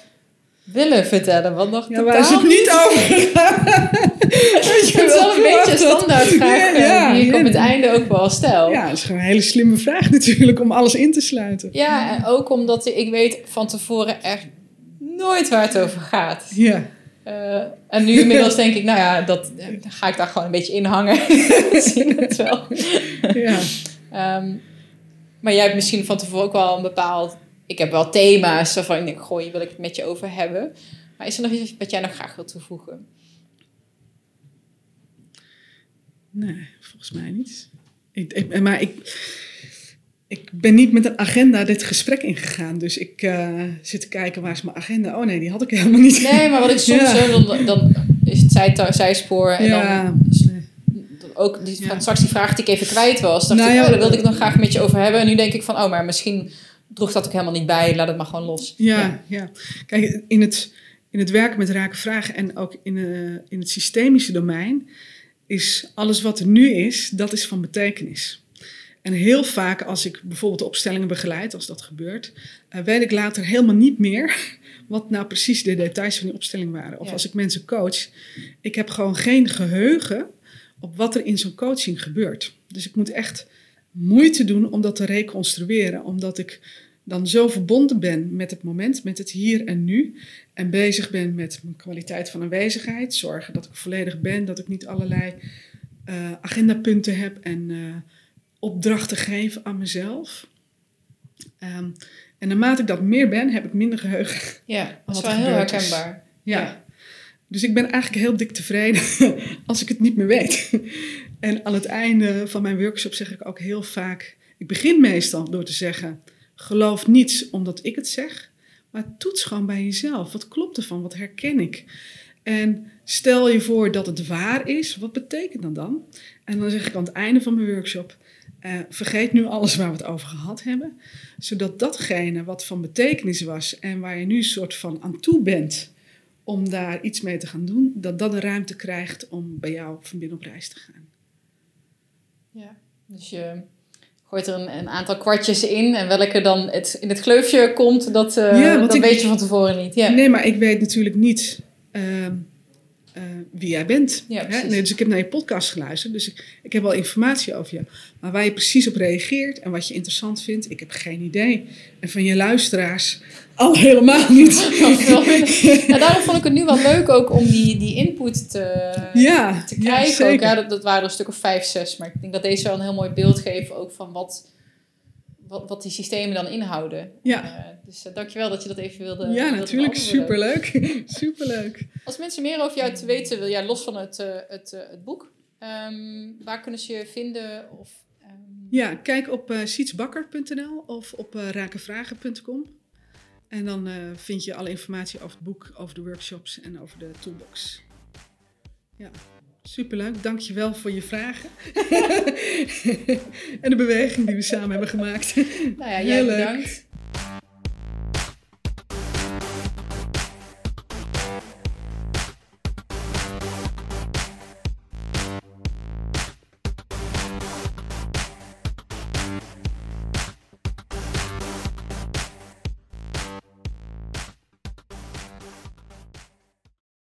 willen vertellen? Want nog ja, waar is het niet over gegaan? Het is wel een beetje een standaardvraag. Ja, ja, die ik ja, op het ja. einde ook wel stel. Ja, dat is gewoon een hele slimme vraag natuurlijk. Om alles in te sluiten. Ja, ja. En ook omdat ik weet van tevoren echt nooit waar het over gaat. Ja. Uh, en nu inmiddels denk ik, nou ja, dat uh, ga ik daar gewoon een beetje in hangen. Zien het wel. Ja. Um, maar jij hebt misschien van tevoren ook wel een bepaald... Ik heb wel thema's waarvan ik denk, goh, hier wil ik het met je over hebben. Maar is er nog iets wat jij nog graag wilt toevoegen? Nee, volgens mij niet. Ik, ik, maar ik... ik ben niet met een agenda dit gesprek ingegaan. Dus ik uh, zit te kijken, waar is mijn agenda? Oh nee, die had ik helemaal niet. Nee, maar wat ik soms ja. zo, dan, dan is het zij, zijspoor. En ja. dan, dan ook die transactievraag die ik even kwijt was. Dacht nou, ik, oh, daar wilde ik het nog graag met je over hebben. En nu denk ik van, oh, maar misschien droeg dat ook helemaal niet bij. Laat het maar gewoon los. Ja, ja. ja. Kijk, in het, in het werken met Raken Vragen en ook in, uh, in het systemische domein is alles wat er nu is, dat is van betekenis. En heel vaak als ik bijvoorbeeld opstellingen begeleid, als dat gebeurt, uh, weet ik later helemaal niet meer wat nou precies de details van die opstelling waren. Of ja. als ik mensen coach, ik heb gewoon geen geheugen op wat er in zo'n coaching gebeurt. Dus ik moet echt moeite doen om dat te reconstrueren, omdat ik dan zo verbonden ben met het moment, met het hier en nu, en bezig ben met mijn kwaliteit van aanwezigheid, zorgen dat ik volledig ben, dat ik niet allerlei uh, agendapunten heb en uh, opdrachten geef aan mezelf. Um, en naarmate ik dat meer ben, heb ik minder geheugen. Ja, dat is wel heel herkenbaar. Ja. ja. Dus ik ben eigenlijk heel dik tevreden als ik het niet meer weet. En aan het einde van mijn workshop zeg ik ook heel vaak, ik begin meestal door te zeggen, geloof niets omdat ik het zeg, maar toets gewoon bij jezelf. Wat klopt ervan? Wat herken ik? En stel je voor dat het waar is, wat betekent dat dan? En dan zeg ik aan het einde van mijn workshop, Uh, vergeet nu alles waar we het over gehad hebben, zodat datgene wat van betekenis was en waar je nu soort van aan toe bent om daar iets mee te gaan doen, dat dat de ruimte krijgt om bij jou van binnen op reis te gaan. Ja, dus je gooit er een, een aantal kwartjes in en welke dan het, in het gleufje komt, dat, uh, ja, dat ik, weet je van tevoren niet. Ja. Nee, maar ik weet natuurlijk niet Uh, Uh, wie jij bent. Ja, hè? Nee, dus ik heb naar je podcast geluisterd, dus ik, ik heb wel informatie over je. Maar waar je precies op reageert en wat je interessant vindt, ik heb geen idee. En van je luisteraars al helemaal niet. Ja, daarom vond ik het nu wel leuk ook om die, die input te, ja, te krijgen. Ja, ook, ja, dat, dat waren een stuk of vijf, zes. Maar ik denk dat deze wel een heel mooi beeld geven ook van wat, wat, wat die systemen dan inhouden. Ja. Uh, Dus uh, dankjewel dat je dat even wilde Ja, wilde natuurlijk. Superleuk. Superleuk. Als mensen meer over jou te weten willen, ja, los van het, uh, het, uh, het boek, um, waar kunnen ze je vinden? Of, um... Ja, kijk op uh, siets bakker punt n l of op uh, raken vragen punt com. En dan uh, vind je alle informatie over het boek, over de workshops en over de toolbox. Ja, superleuk. Dankjewel voor je vragen. En de beweging die we samen hebben gemaakt. Nou ja, jij heel bedankt. Leuk.